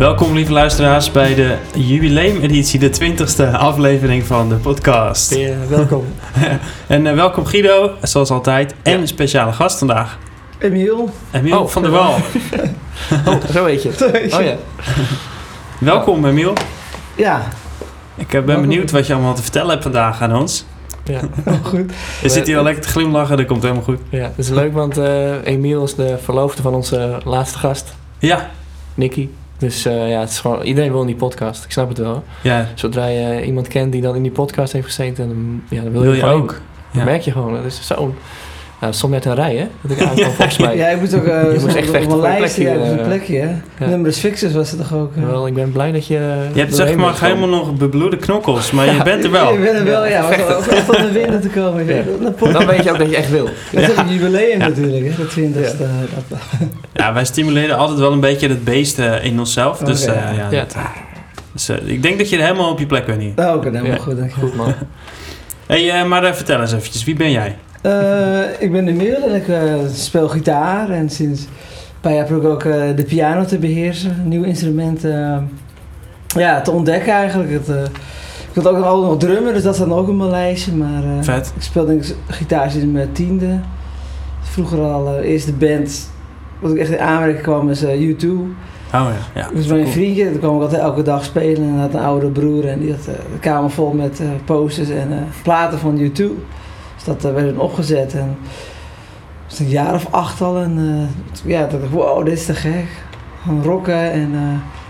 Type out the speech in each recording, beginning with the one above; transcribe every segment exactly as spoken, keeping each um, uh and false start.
Welkom lieve luisteraars bij de jubileumeditie, de twintigste aflevering van de podcast. Ja, welkom. En uh, welkom Guido, zoals altijd, en ja. Een speciale gast vandaag. Emiel. Emiel oh, van de Wal. Oh, zo heet je. Zo heet je. Oh, ja. Welkom Emiel. Ja. Ik ben welkom. Benieuwd wat je allemaal te vertellen hebt vandaag aan ons. Ja, oh, goed. Je zit hier al lekker te glimlachen, dat komt helemaal goed. Ja, dat is leuk, want uh, Emiel is de verloofde van onze laatste gast. Ja. Nikki. Dus uh, ja, het is gewoon, iedereen wil in die podcast. Ik snap het wel. Ja. Zodra je iemand kent die dan in die podcast heeft gezeten, dan, ja, dan wil, wil je, je ook. Ja. Dat merk je gewoon. Dat is zo. Nou, stond net een rij, hè? Dat ik aankwam volgens mij. Ja, je moet ook uh, je moest echt vechten voor een plekje. Ja, een plekje, hè? Ja. Numerous Fixers was het toch ook? Uh. Wel, ik ben blij dat je... Je hebt zeg maar helemaal nog bebloede knokkels, maar ja. Je bent er wel. Ja, je bent er wel, ja. ja. Om echt aan de winden te komen. Ja. Ja. Dan weet je ook dat je echt wil. Dat ja. is een jubileum ja. natuurlijk, hè? Dat twintigste. Ja. ja, wij stimuleren altijd wel een beetje het beest uh, in onszelf. Dus okay. uh, ja, ja. Dat, dus, uh, ik denk dat je er helemaal op je plek bent hier. Nou, oké, helemaal goed. Goed, man. Hé, maar vertel eens eventjes, wie ben jij? Uh, ik ben Emiel en ik uh, speel gitaar en sinds een paar jaar probeer ik ook uh, de piano te beheersen. Een nieuw instrument uh, ja, te ontdekken eigenlijk. Het, uh, ik wilde ook nog, nog drummen, dus dat staat ook op mijn lijstje. Maar uh, Vet. Ik speel denk ik gitaar sinds mijn tiende. Vroeger al uh, eerst de band, wat ik echt in aanmerking kwam, is uh, U twee. Oh ja. Ja, dus mijn cool. vriendje, daar kwam ik altijd elke dag spelen en had een oude broer en die had uh, de kamer vol met uh, posters en uh, platen van U twee. Dus dat uh, werd dan opgezet en was een jaar of acht al en uh, ja, toen dacht ik, wow, dit is te gek. Gaan rocken en uh,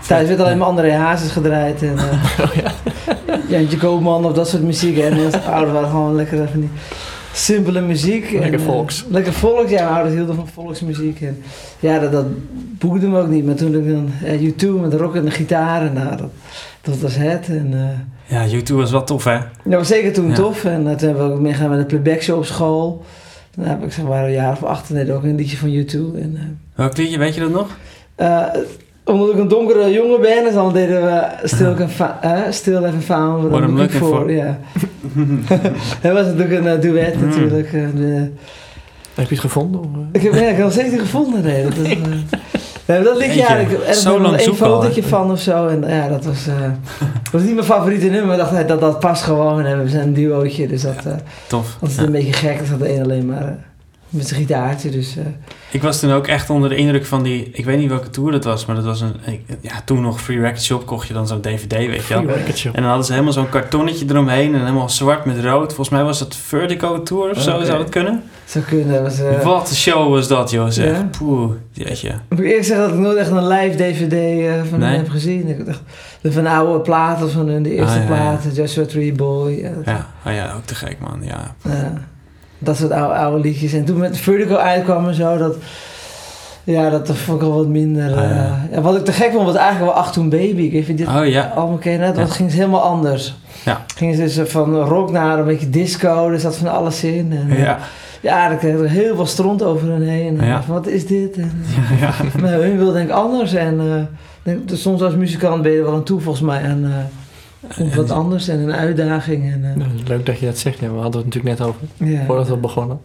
thuis werd alleen maar André Hazes gedraaid en uh, oh, ja. Jantje Koopman of dat soort muziek. En mijn ouders waren gewoon lekker van die simpele muziek. Lekker en, volks. Uh, lekker volks, ja, mijn ouders hielden van volksmuziek. En ja, dat, dat boekte me ook niet. Maar toen ik dan uh, U twee met de rock en de gitaar en nou, dat, dat was het. En, uh, ja, U twee was wel tof, hè? Dat was zeker toen ja. tof. En uh, toen hebben we ook meegaan met een playbackshow op school. Dan heb ik zeg maar een jaar of acht net ook een liedje van U twee. En, uh, welk liedje, weet je dat nog? Uh, omdat ik een donkere jongen ben, dus dan deden we Still, uh-huh. fa- uh, Still Even Found. What I'm Looking For. Ja. Dat was natuurlijk een uh, duet mm. natuurlijk. En, uh, heb je het gevonden? Of? Ik heb het nog steeds niet gevonden, nee. Dat, nee. Dat, nee, dat liedje, ja, er was nog één fotootje van of zo. En ja, dat was, uh, was niet mijn favoriete nummer. Maar ik dacht, hey, dat, dat past gewoon. En we zijn een duootje, dus dat, uh, ja, tof. dat is ja. een beetje gek. Dat had de een alleen maar uh, met zijn gitaartje. Dus, uh, ik was toen ook echt onder de indruk van die... Ik weet niet welke tour dat was, maar dat was een... Ja, toen nog Free Record Shop kocht je dan zo'n D V D, weet je wel. En dan hadden ze helemaal zo'n kartonnetje eromheen. En helemaal zwart met rood. Volgens mij was dat Vertigo Tour of zo, okay. zou dat kunnen? Zou kunnen. Was, uh... Wat een show was dat, joh, zeg. Ja? Poeh, jeetje. Moet ik eerlijk zeggen dat ik nooit echt een live D V D uh, van nee. hen heb gezien. Ik dacht, de van oude platen van hun, de eerste ah, ja, platen. Ja. Joshua Tree, Boy. Ja, dat... ja. Oh, ja, ook te gek, man. Ja. ja. Dat soort oude, oude liedjes. En toen met Vertigo uitkwam en zo, dat, ja, dat vond ik al wat minder. Ah, ja. Uh, wat ik te gek vond, was eigenlijk wel Achtung Baby. Ik weet niet, dit oh, ja. allemaal kennen. Dat ja. ging ze helemaal anders. Ja. Ging ze dus van rock naar een beetje disco, dus dat van alles in. En, ja. ja, daar kreeg ik heel veel stront over hen heen. En ja. dacht, wat is dit? En, ja, ja. Maar hun wilde denk ik anders. En uh, denk, dus soms als muzikant ben je er wel aan toe, volgens mij. En, uh, Komt wat anders en een uitdaging. En, uh... Leuk dat je dat zegt, ja, we hadden het natuurlijk net over, ja. voordat we begonnen.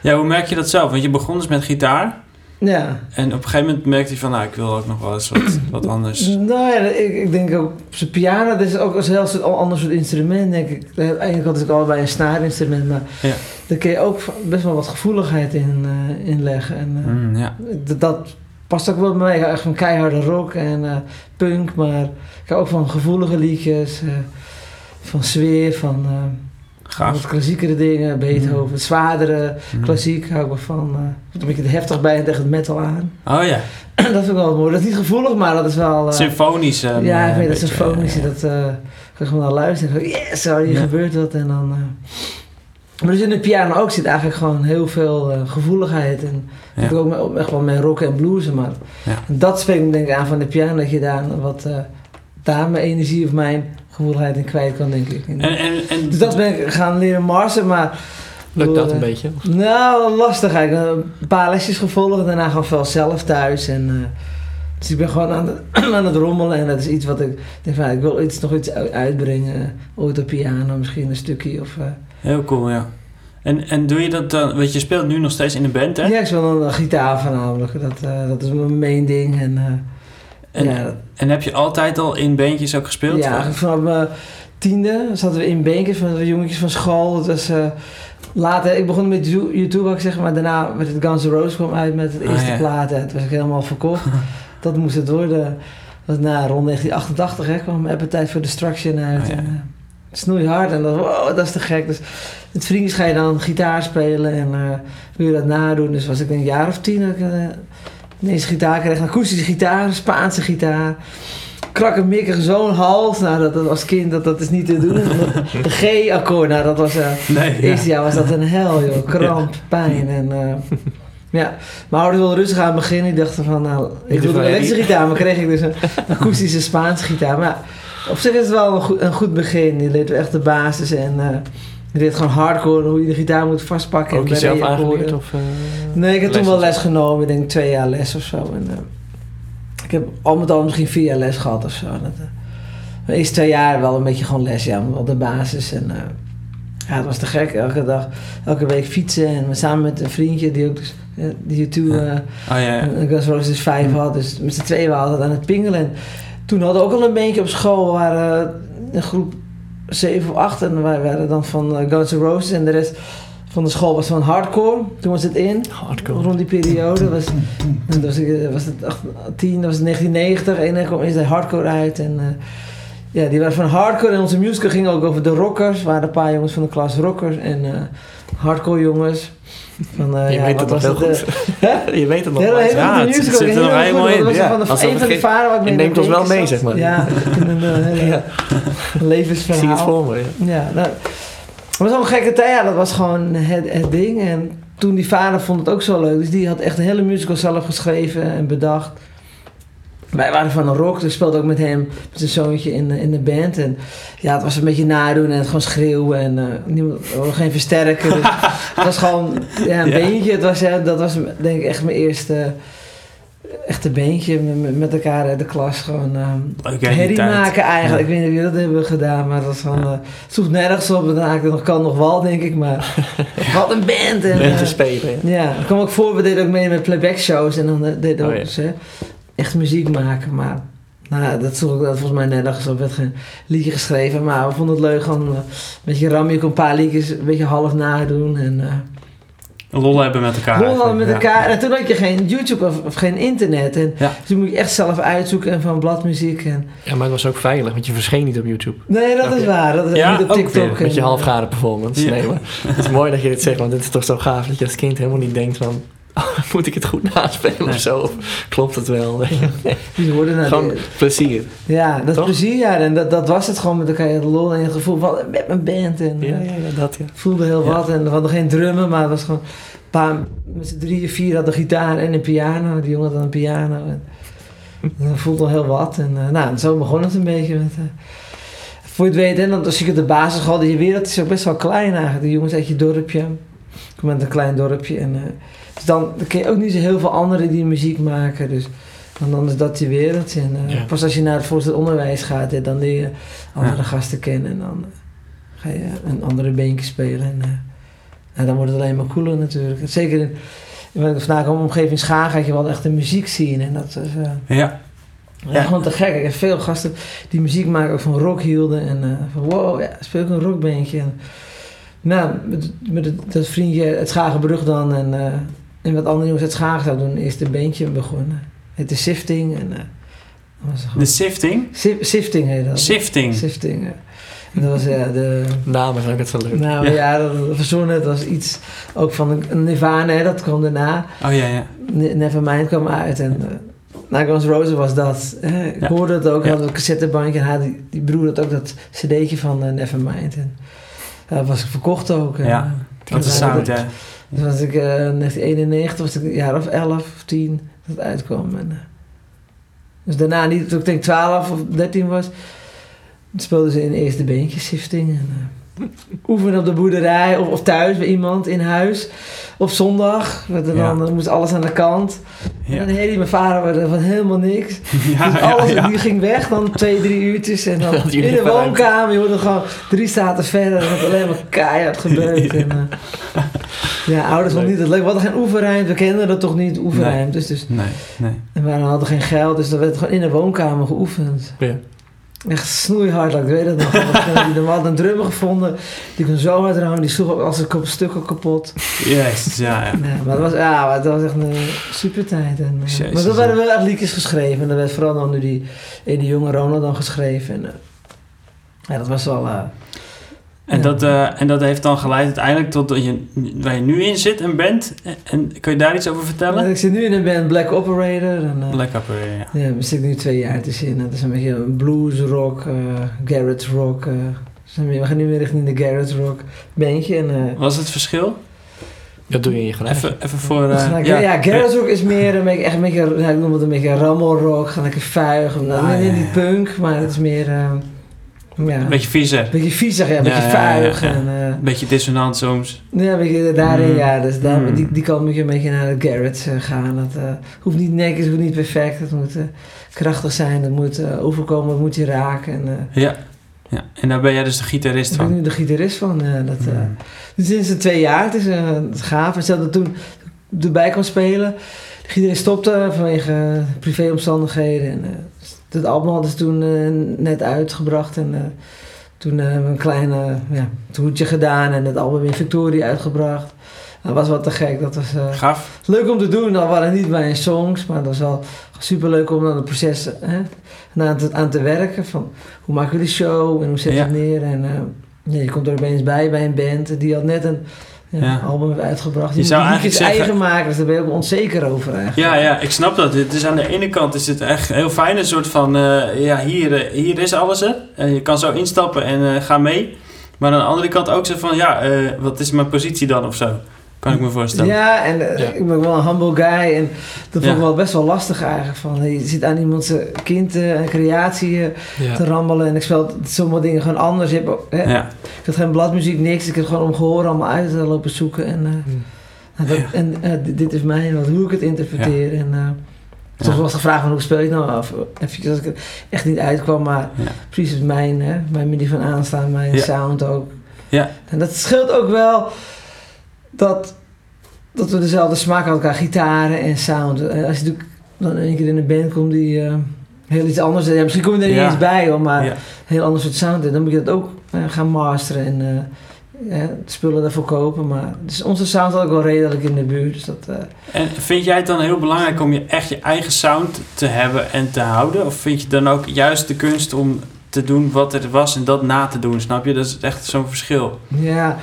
Ja, hoe merk je dat zelf? Want je begon dus met gitaar. Ja. En op een gegeven moment merkte je van, nou, ik wil ook nog wel eens wat, wat anders. Nou ja, ik, ik denk ook, zijn piano, dat is ook een heel soort, ander soort instrument, denk ik. Eigenlijk had ik allebei een snaarinstrument, maar ja. daar kun je ook best wel wat gevoeligheid in, uh, in leggen. En, uh, mm, ja. d- dat... past ook wel bij mij. Ik hou echt van keiharde rock en uh, punk, maar ik hou ook van gevoelige liedjes, uh, van sfeer, van uh, wat klassiekere dingen, Beethoven, mm. zwaardere mm. klassiek hou ik wel van. Uh, dan ben ik het heftig bij en tegen het metal aan. Oh ja. Dat vind ik wel mooi. Dat is niet gevoelig, maar dat is wel... Uh, symfonisch. Um, ja, ik weet dat symfonisch. Ja, ja. Dat uh, kan ik gewoon naar luisteren en van yes, hier ja. gebeurt wat en dan... Uh, maar dus in de piano ook zit eigenlijk gewoon heel veel uh, gevoeligheid. En ja. ik ook me, echt wel mijn rock en bluesen. Maar ja. dat spreekt me denk ik aan van de piano. Dat je daar wat uh, daar mijn energie of mijn gevoeligheid in kwijt kan, denk ik. En, en, en, dus dat ben ik gaan leren marsen. Maar lukt dat een uh, beetje? Nou, lastig eigenlijk. Een paar lesjes gevolgd. Daarna gewoon veel zelf thuis. En, uh, dus ik ben gewoon aan, de, aan het rommelen. En dat is iets wat ik denk van, ik wil iets, nog iets uitbrengen. Ooit op piano, misschien een stukje of... Uh, Heel cool, ja. En, en doe je dat dan, want je speelt nu nog steeds in de band, hè? Ja, ik speel dan gitaar voornamelijk. Dat, uh, dat is mijn main ding. En, uh, En, ja, dat... en heb je altijd al in bandjes ook gespeeld? Ja, of? Vanaf mijn tiende zaten we in bandjes van de jongetjes van school. Dat was, uh, later, ik begon met U twee, wou ik zeggen, maar daarna met het Guns N' Roses kwam uit met het eerste ah, ja. platen. Toen was ik helemaal verkocht. Dat moest het worden. Dat na rond negentien achtentachtig hè, kwam Appetite for Destruction uit. Ah, ja. en, uh, snoeihard en dat, wow, dat is te gek. Dus met vrienden ga je dan gitaar spelen en uh, wil je dat nadoen. Dus was ik een jaar of tien dat ik uh, ineens gitaar kreeg. Een akoestische gitaar, een Spaanse gitaar. Krakkemikkig, zo'n hals. Nou, dat, dat als kind, dat, dat is niet te doen. De G-akkoord, nou dat was... Uh, nee, het eerste ja. jaar was dat een hel, joh. Kramp, ja. pijn en... Uh, ja, maar ouders wilden rustig aan het begin. Ik dacht van, nou, ik wilde een elektrische gitaar, maar kreeg ik dus een akoestische Spaanse gitaar. Maar ja, op zich is het wel een goed, een goed begin. Je leert echt de basis en uh, je leert gewoon hardcore hoe je de gitaar moet vastpakken. Ook jezelf aangeleerd? Of, uh, nee, ik heb toen wel les genomen. Ik denk twee jaar les of zo. En, uh, ik heb al met al misschien vier jaar les gehad of zo. Dat, uh, maar eerst twee jaar wel een beetje gewoon les, ja, maar wel de basis en... Uh, ja, het was te gek. Elke dag, elke week fietsen. En samen met een vriendje die ook die U twee uh, oh, ja, ja. Guns N' Roses vijf mm. had. Dus met z'n tweeën waren we aan het pingelen. En toen hadden we ook al een bandje op school. We waren een groep zeven of acht. En wij waren dan van Guns N' Roses. En de rest van de school was van hardcore. Toen was het in. Hardcore. Rond die periode. Was, toen was, ik, was het acht, tien, dat was negentien negentig. En dan kwam eerst de hardcore uit. En... Uh, ja, die waren van hardcore en onze musical ging ook over de rockers. Er waren een paar jongens van de klas rockers en uh, hardcore jongens. Van, uh, je, ja, weet wat was het, uh, je weet het nog heel goed. Je weet het nog Ja, het zit er nog helemaal in. Was ja. van een van de varen waar ik mee neemt ons wel mee, zeg maar. Ja, een uh, ja. levensverhaal. Ik zie het voor me, ja. ja nou, maar zo'n gekke tijd, ja, dat was gewoon het, het ding. En toen die vader vond het ook zo leuk. Dus die had echt een hele musical zelf geschreven en bedacht. Wij waren van een rock, dus speelde ook met hem, met zijn zoontje in, in de band. En ja, het was een beetje nadoen en het gewoon schreeuwen en uh, niemand, geen versterker. Dus het was gewoon ja, een ja. beentje. Het was, ja, dat was denk ik echt mijn eerste echte beentje met, met elkaar uit de klas. Gewoon uh, okay, herrie maken eigenlijk. Ja. Ik weet niet wie dat hebben gedaan, maar dat was gewoon... Uh, het zoekt nergens op en dan ik nog kan nog wel, denk ik. Maar wat een band! En, band te spelen. Ja, ja ik kwam ook voor, we deden ook mee met playback shows en dan uh, deden we oh, ook dus, hè. Echt muziek maken, maar nou, dat zoek ik dat volgens mij nergens op. Er werd geen liedje geschreven, maar we vonden het leuk gewoon een beetje rammen. Je kon een paar liedjes een beetje half nadoen en uh, lol hebben met elkaar. Lol hebben met ja. elkaar. En toen had je geen YouTube of, of geen internet en ja. dus toen moet je echt zelf uitzoeken en van bladmuziek en. Ja, maar het was ook veilig, want je verscheen niet op YouTube. Nee, dat okay. is waar. Dat is ja, niet op TikTok. Met je halfgare performance. Ja. Nee, maar het is mooi dat je dit zegt, want het is toch zo gaaf dat je als kind helemaal niet denkt van. Moet ik het goed naspelen nee. of zo? Klopt het wel? Ja. Die hoorden naar gewoon de... plezier. Ja, dat Toch? plezier. Ja. En dat, dat was het gewoon met elkaar. Het lol en het gevoel van met mijn band. En, ja, ja, ja, dat ja. voelde heel ja. wat. En we hadden geen drummen, maar het was gewoon... Een paar, met z'n drieën, vier hadden gitaar en een piano. Die jongen had een piano. En, en dat voelde al heel wat. En, uh, nou, en zo begon het een beetje met... Uh, voor je het weet, en dan als ik de basis had, je wereld is ook best wel klein eigenlijk. De jongens uit je dorpje. Ik kom uit een klein dorpje en... Uh, Dus dan ken je ook niet zo heel veel anderen die muziek maken. Dus en dan is dat die wereld. En, uh, ja. Pas als je naar het voortgezet onderwijs gaat, hè, dan leer je andere ja. gasten kennen. En dan uh, ga je een andere beentje spelen. En, uh, en dan wordt het alleen maar cooler natuurlijk. Zeker in, in ik vandaag om de omgeving Schagen had je wel echt een muziekscene. En dat is uh, ja. Ja, gewoon te gek. Ik heb veel gasten die muziek maken, ook van rock hielden. En uh, van wow, ja, speel ik een rockbeentje. En, nou, met, met het, dat vriendje, het Schagenbrug dan. En, uh, En wat andere jongens uit Schagen zouden doen, is de bandje begonnen. Het is Sifting. En, uh, was de Sifting? Sif- Sifting heet dat. Sifting? Sifting, ja. En dat was ja, de... Namen vind ik het zo leuk. Nou ja, ja dat, dat verzonnen. Het was iets ook van een Nirvana, hè, dat kwam daarna. Oh ja, ja. Ne- Nevermind kwam uit en... Uh, nou, Guns N' Roses was dat. Hè? Ik ja. hoorde het ook, ja. had een cassettebandje en had die, die broer had ook dat cd'tje van uh, Nevermind. En dat uh, was verkocht ook. En, ja, dat is sound, hè. Dus was ik in uh, negentien eenennegentig, was ik een jaar of elf of tien dat het uitkwam. En, uh, dus daarna, niet, toen ik denk twaalf of dertien was, speelden ze in de eerste beentjes Sifting. En, uh, oefenen op de boerderij of, of thuis bij iemand in huis. Op zondag, want dan, ja. dan moest alles aan de kant. Ja. En dan heette mijn vader van helemaal niks. Ja, dus alles ja, ja. Die ging weg, dan twee, drie uurtjes. En dan in de woonkamer, je hoorde gewoon drie straten verder. Dat alleen maar keihard gebeurd. Ja. En, uh, Ja, ouders vonden niet het leuk. We hadden geen oefenruimte. We kenden dat toch niet, oefenruimtes. Dus, dus, nee, nee. En we hadden geen geld, dus dan werd gewoon in de woonkamer geoefend. Ja. Echt snoeihard, ik weet dat nog. We hadden een drummer gevonden, die kon zo hard ramen, die sloeg als ik op stukken kapot. Yes, ja, ja. Nee, maar dat was, ja, maar dat was echt een super tijd. En, Jezus, maar dat werden wel echt liedjes geschreven. En dat werd vooral dan nu die, in die jonge Ronald dan geschreven. En, ja, dat was wel... Uh, en, ja. dat, uh, en dat heeft dan geleid uiteindelijk tot dat je, waar je nu in zit, een band. En kun je daar iets over vertellen? Ja, ik zit nu in een band, Black Operator. En, uh, Black Operator, ja. Ja, we zitten nu twee jaar te zien. Dat is een beetje blues rock, uh, garage rock. Uh, we gaan nu weer richting de garage rock bandje. En, uh, wat is het verschil? Dat doe je hier gelijk. Even, even voor... Uh, ja, ja garage rock is meer een beetje, echt een beetje, nou, ik noem het een beetje rammel rock. Gaan lekker vuig. Ah, nou, nee, ja, niet ja. punk, maar het is meer... Uh, Ja. Een beetje viezer. Een beetje viezer, ja. Een ja, beetje vuig. Ja, ja. Een uh, beetje dissonant soms. Ja, een beetje daarin, mm. ja. Dus daar, mm. die, die kan een beetje naar de garage uh, gaan. Dat uh, hoeft niet netjes, hoeft niet perfect. Het moet uh, krachtig zijn, het moet uh, overkomen, het moet je raken. En, uh, ja. ja, en daar ben jij dus de gitarist van? Ik ben nu de gitarist van. Uh, dat, uh, mm. dus sinds de twee jaar, het is uh, gaaf. En zelfs dat toen ik erbij kon spelen, de gitarist stopte vanwege uh, privéomstandigheden en... Uh, dat album hadden ze toen uh, net uitgebracht en uh, toen uh, hebben we een klein uh, ja, toertje gedaan en het album in Victoria uitgebracht. Dat was wel te gek, dat was uh, gaaf. Leuk om te doen, al waren niet mijn songs, maar dat was wel superleuk om aan het proces hè, aan, te, aan te werken. Van hoe maken jullie show en hoe zet je ja. het neer en uh, ja, je komt er opeens bij bij een band die had net een... Ja, ja. album heeft uitgebracht. Je, je zou eigenlijk iets eigen maken, dus daar ben je ook onzeker over eigenlijk. Ja, ja, ik snap dat. Dus aan de ene kant is het echt heel fijn, een soort van, uh, ja, hier, uh, hier is alles er. Uh, je kan zo instappen en uh, ga mee. Maar aan de andere kant ook zo van, ja, uh, wat is mijn positie dan of zo? Kan ik me voorstellen. Ja, en uh, ja. ik ben wel een humble guy en dat vond ik ja. wel best wel lastig eigenlijk. Van, je zit aan iemands kind en uh, creatie uh, ja. te rammelen en ik speel sommige dingen gewoon anders. Je hebt, hè? Ja. Ik had geen bladmuziek, niks. Ik heb gewoon om gehoor allemaal uit uh, lopen zoeken. En, uh, hmm. dat, ja. en uh, dit, dit is mij, wat, hoe ik het interpreteer. Ja. En, uh, soms ja. was de vraag van hoe speel ik nou af? Even als ik er echt niet uitkwam, maar ja. precies mijn, hè? Mijn manier van aanstaan, mijn ja. sound ook. Ja. En dat scheelt ook wel... Dat, dat we dezelfde smaak hadden qua gitaren en sound. En als je natuurlijk dan een keer in een band komt die uh, heel iets anders is. Ja, misschien kom je er niet ja. eens bij hoor, maar ja. een heel ander soort sound. En dan moet je dat ook uh, gaan masteren en uh, yeah, spullen daarvoor kopen. Maar dus onze sound had ook wel redelijk in de buurt. Dus dat, uh, en vind jij het dan heel belangrijk om je echt je eigen sound te hebben en te houden? Of vind je dan ook juist de kunst om te doen wat er was en dat na te doen? Snap je? Dat is echt zo'n verschil. Ja.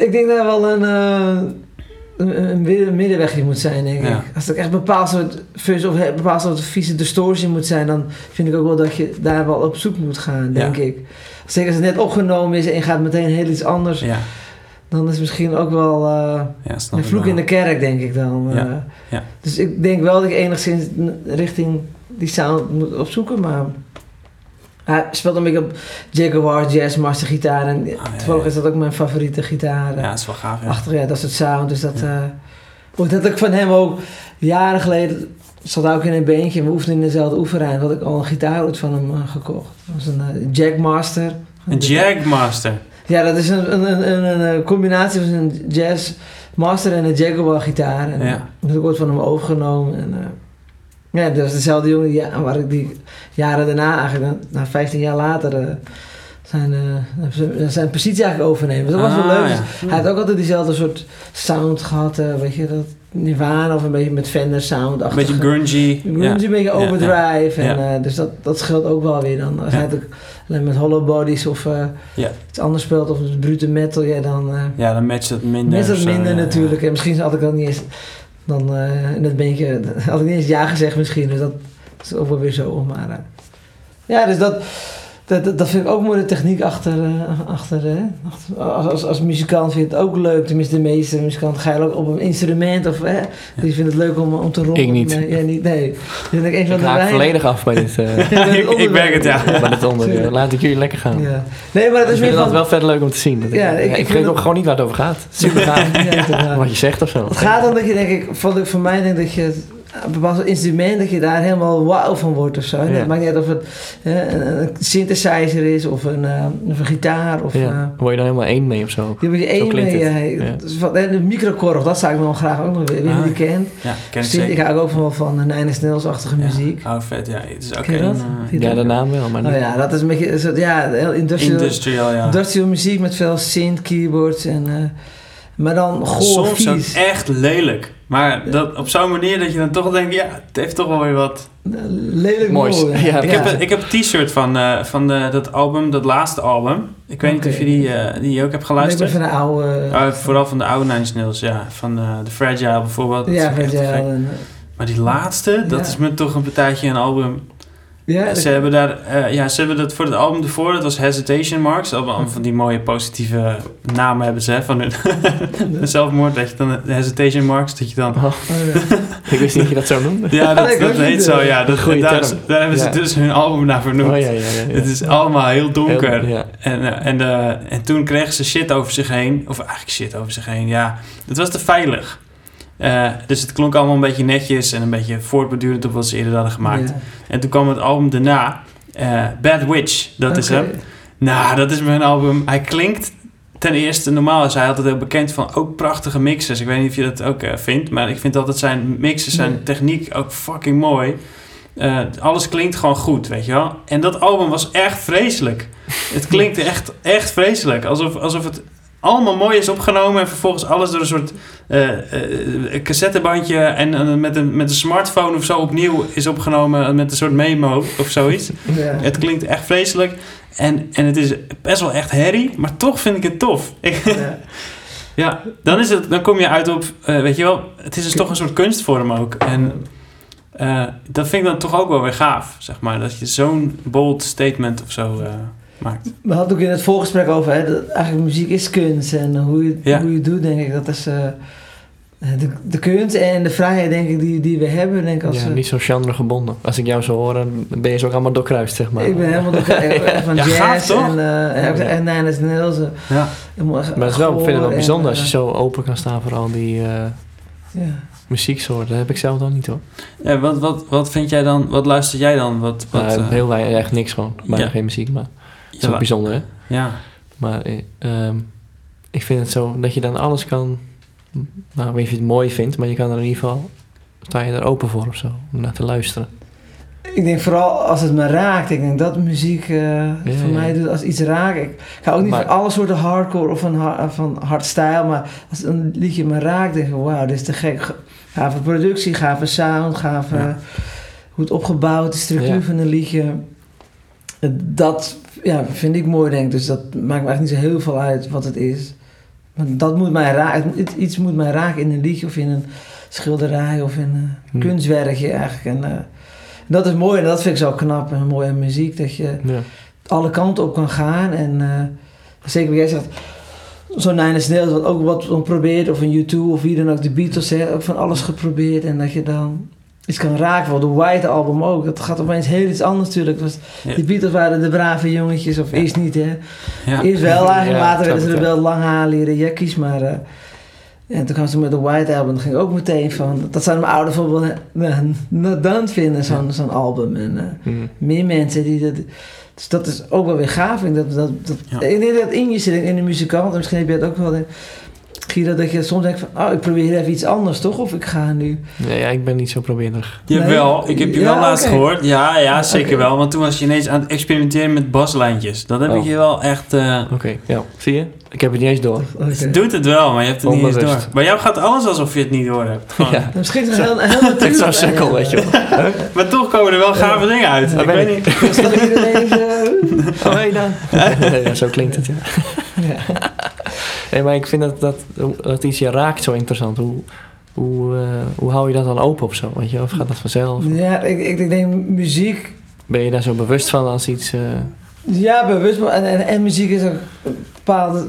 Ik denk daar wel een, uh, een middenwegje moet zijn, denk ik. Ja. Als het echt bepaald soort fuzz of een bepaald soort vieze distortie moet zijn, dan vind ik ook wel dat je daar wel op zoek moet gaan, denk ja. ik. Zeker als het net opgenomen is en je gaat meteen heel iets anders, ja. dan is het misschien ook wel uh, ja, een vloek in de kerk, denk ik dan. Ja. Uh, ja. Dus ik denk wel dat ik enigszins richting die sound moet opzoeken, maar... Hij speelt een beetje op Jaguar, Jazzmaster gitaar en ah, ja, toevallig ja. is dat ook mijn favoriete gitaar. Ja, dat is wel gaaf. Ja. Achter, ja, dat soort sound. Dus dat, ja. uh, dat ik van hem ook jaren geleden zat ook in een beentje. We oefenden in dezelfde oefenruimte. Had ik al een gitaar uit van hem uh, gekocht. Dat was een uh, Jagmaster. Een Jagmaster? Ja, dat is een, een, een, een, een combinatie van een Jazzmaster en een Jaguar gitaar. En, ja. Dat heb ik ooit van hem overgenomen. En, uh, ja, dat was dezelfde jongen die, waar ik die jaren daarna, eigenlijk na vijftien jaar later, uh, zijn, uh, zijn positie eigenlijk overnemen. Dus dat ah, was wel leuk. Ja. Dus hij had ook altijd diezelfde soort sound gehad, uh, weet je, dat Nirvana of een beetje met Fender sound. Een beetje grungy. Grungy, ja. Een beetje overdrive. Ja, ja. En, uh, dus dat, dat scheelt ook wel weer dan. Als ja. hij het ook alleen met hollow bodies of uh, ja. iets anders speelt of brute metal, ja dan... Uh, ja, dan matcht dat minder. Matcht dat minder zo, natuurlijk. Ja, ja. En misschien had ik dat niet eens... Dan uh, in dat beentje had ik niet eens ja gezegd misschien, dus dat is ook wel weer zo. Maar uh, ja, dus dat, dat, dat vind ik ook mooi, de techniek achter, uh, achter, uh, achter als, als, als muzikant vind je het ook leuk, tenminste de meeste muzikanten ga je ook op een instrument of uh, ja. die vindt het leuk om, om te rommelen. Ik niet. Nee, jij niet, nee. Dan ik, ik van haak de volledig af bij dit uh, ja, ik, ik merk het, ja. ja bij dit onderdeel. Laat ik jullie lekker gaan. Ja. Nee, maar dat is ik vind dat van... wel vet leuk om te zien. Dat ja, ik, ja, ik, ik weet ook gewoon niet waar het over gaat. Super gaaf. Ja, ja, wat je zegt of zo. Het gaat om dat je denk ik, voor mij denk dat je een bepaald instrument dat je daar helemaal wauw van wordt of zo. Ja. Het maakt niet uit of het hè, een, een synthesizer is of een, uh, of een gitaar. Of, ja. uh, word je daar helemaal één mee of zo? Je wordt je één mee. Ja. Ja. Dus van, de microkorf, dat zou ik me wel graag ook nog weer ah. die kent. Ja, ken dus ik, ik hou ook wel van Nine Inch Nails-achtige ja. muziek. Oh, vet, ja. Dus okay. Ken je dat? Uh, ja, de naam wel, maar niet. Oh, ja, dat is een beetje soort, ja, heel industrial, industrial, ja. industrial muziek met veel synth, keyboards en... Uh, maar dan goor, soms vies. Ook echt lelijk. Maar dat, op zo'n manier dat je dan toch denkt... Ja, het heeft toch wel weer wat... Lelijk moois. Mooi, ja. ik, ja. heb, ik heb een t-shirt van, uh, van de, dat album, dat laatste album. Ik weet okay. niet of je die, uh, die ook hebt geluisterd. Nee, van de oude... Uh, vooral van de oude Nine Inch Nails, ja. Van uh, de Fragile bijvoorbeeld. Dat ja, Fragile. En, maar die laatste, dat ja. is me toch een partijtje een album... Ja, ze, hebben daar, uh, ja, ze hebben dat voor het album ervoor, dat was Hesitation Marks. Allemaal van die mooie positieve namen hebben ze, hè, van hun zelfmoord. Dat je dan Hesitation Marks, dat je dan... Oh, ja. Ik wist niet dat je dat zo noemde. Ja, dat, dat heet zo, ja. Dat, daar, daar hebben ze ja. dus hun album naar vernoemd. Oh, ja, ja, ja, ja. Het is allemaal heel donker. Heel, ja. en, uh, en, uh, en toen kregen ze shit over zich heen. Of eigenlijk shit over zich heen, ja. Het was te veilig. Uh, dus het klonk allemaal een beetje netjes en een beetje voortbordurend op wat ze eerder hadden gemaakt. Ja. En toen kwam het album daarna, uh, Bad Witch, dat okay. is hem. Nou, dat is mijn album. Hij klinkt ten eerste, normaal is hij altijd heel bekend van ook prachtige mixes. Ik weet niet of je dat ook uh, vindt, maar ik vind altijd zijn mixes, zijn nee. techniek ook fucking mooi. Uh, alles klinkt gewoon goed, weet je wel. En dat album was echt vreselijk. Het klinkt echt, echt vreselijk. Alsof, alsof het... allemaal mooi is opgenomen en vervolgens alles door een soort uh, uh, cassettebandje en uh, met, een, met een smartphone of zo opnieuw is opgenomen met een soort memo of zoiets. Ja. Het klinkt echt vreselijk en, en het is best wel echt herrie, maar toch vind ik het tof. Ik, ja. ja, dan, is het, dan kom je uit op, uh, weet je wel, het is dus toch een soort kunstvorm ook. En uh, dat vind ik dan toch ook wel weer gaaf, zeg maar, dat je zo'n bold statement of zo... Uh, maakt. We hadden ook in het voorgesprek over, hè, dat eigenlijk muziek is kunst en hoe je, ja. hoe je het doet, denk ik, dat is uh, de, de kunst en de vrijheid, denk ik, die, die we hebben. Denk als, ja, niet zo genre gebonden. Als ik jou zo hoor, dan ben je zo ook allemaal doorkruist, zeg maar. Ik ben helemaal doorkruist, ja. van ja, jazz gaaf, toch? en, uh, en, en, en, en, en heel zo. Ja. Maar het is wel, ik vind het wel bijzonder en, als je zo open kan staan voor al die... Uh, ja. muzieksoorten, dat heb ik zelf dan niet hoor. Ja, wat, wat, wat vind jij dan, wat luister jij dan? Wat, wat, uh, heel weinig, echt niks gewoon, bijna ja. geen muziek, maar... Dat is ook bijzonder, hè? Ja. Maar um, ik vind het zo dat je dan alles kan... Nou, ik weet niet of je het mooi vindt, maar je kan er in ieder geval... sta je er open voor of zo, om naar te luisteren. Ik denk vooral als het me raakt. Ik denk dat muziek uh, ja, voor ja. mij doet als iets raakt. Ik, ik hou ook niet maar, van alle soorten hardcore of van, van hardstyle. Maar als een liedje me raakt, denk ik... Wauw, dit is te gek. Gave productie, gave sound, gave... Ja. Hoe het opgebouwd, de structuur ja. van een liedje. Dat... Ja, vind ik mooi, denk ik. Dus dat maakt me eigenlijk niet zo heel veel uit wat het is. Want dat moet mij raken. Iets moet mij raken in een liedje of in een schilderij of in een hmm. kunstwerkje eigenlijk. En uh, dat is mooi en dat vind ik zo knap en mooi aan muziek. Dat je ja. alle kanten op kan gaan. En uh, zeker wat jij zegt, zo'n Nine Inch Nails wat ook wat probeert. Of een U twee of wie dan ook, de Beatles. Hè, ook van alles geprobeerd en dat je dan... iets kan raken, wel de White Album ook. Dat gaat opeens heel iets anders natuurlijk. Was, ja. Die Beatles waren de brave jongetjes, of ja. eerst niet hè. Ja. Eerst wel eigenlijk, ja, later werden ze er wel lang haar leren jakkies, maar... Uh, en toen kwam ze met de White Album, dat ging ik ook meteen van... Dat zouden mijn ouders bijvoorbeeld uh, not done vinden, zo'n, ja. zo'n album. En uh, hmm. meer mensen die dat... Dus dat is ook wel weer gaaf. Ik denk dat, dat, dat, ja. ik denk dat in je zit, in de muzikant, misschien heb je dat ook wel... Denk, Guido, dat je soms denkt van, oh, ik probeer even iets anders, toch? Of ik ga nu... Nee, ja, ik ben niet zo probeerig. Jawel, nee. ik heb je ja, wel laatst okay. gehoord. Ja, ja, zeker okay. wel. Want toen was je ineens aan het experimenteren met baslijntjes. Dat heb oh. ik je wel echt... Uh... Oké, okay, ja. Zie je? Ik heb het niet eens door. Okay. Het doet het wel, maar je hebt het Onbewust. niet eens door. Bij jou gaat alles alsof je het niet door hebt. Ja. Misschien is het heel natuurlijk. Het is zo'n sukkel, weet je wel. Maar toch komen er wel gave ja. dingen uit. Ja, ik weet niet. Stel ik ineens... Uh... Oh, hey dan. Ja, zo klinkt het, ja. ja. Nee, maar ik vind dat, dat, dat iets je raakt zo interessant. Hoe, hoe, uh, hoe hou je dat dan open of zo? Weet je? Of gaat dat vanzelf? Ja, ik, ik, ik denk muziek... Ben je daar zo bewust van als iets... Uh... Ja, bewust. En, en, en muziek is ook een bepaald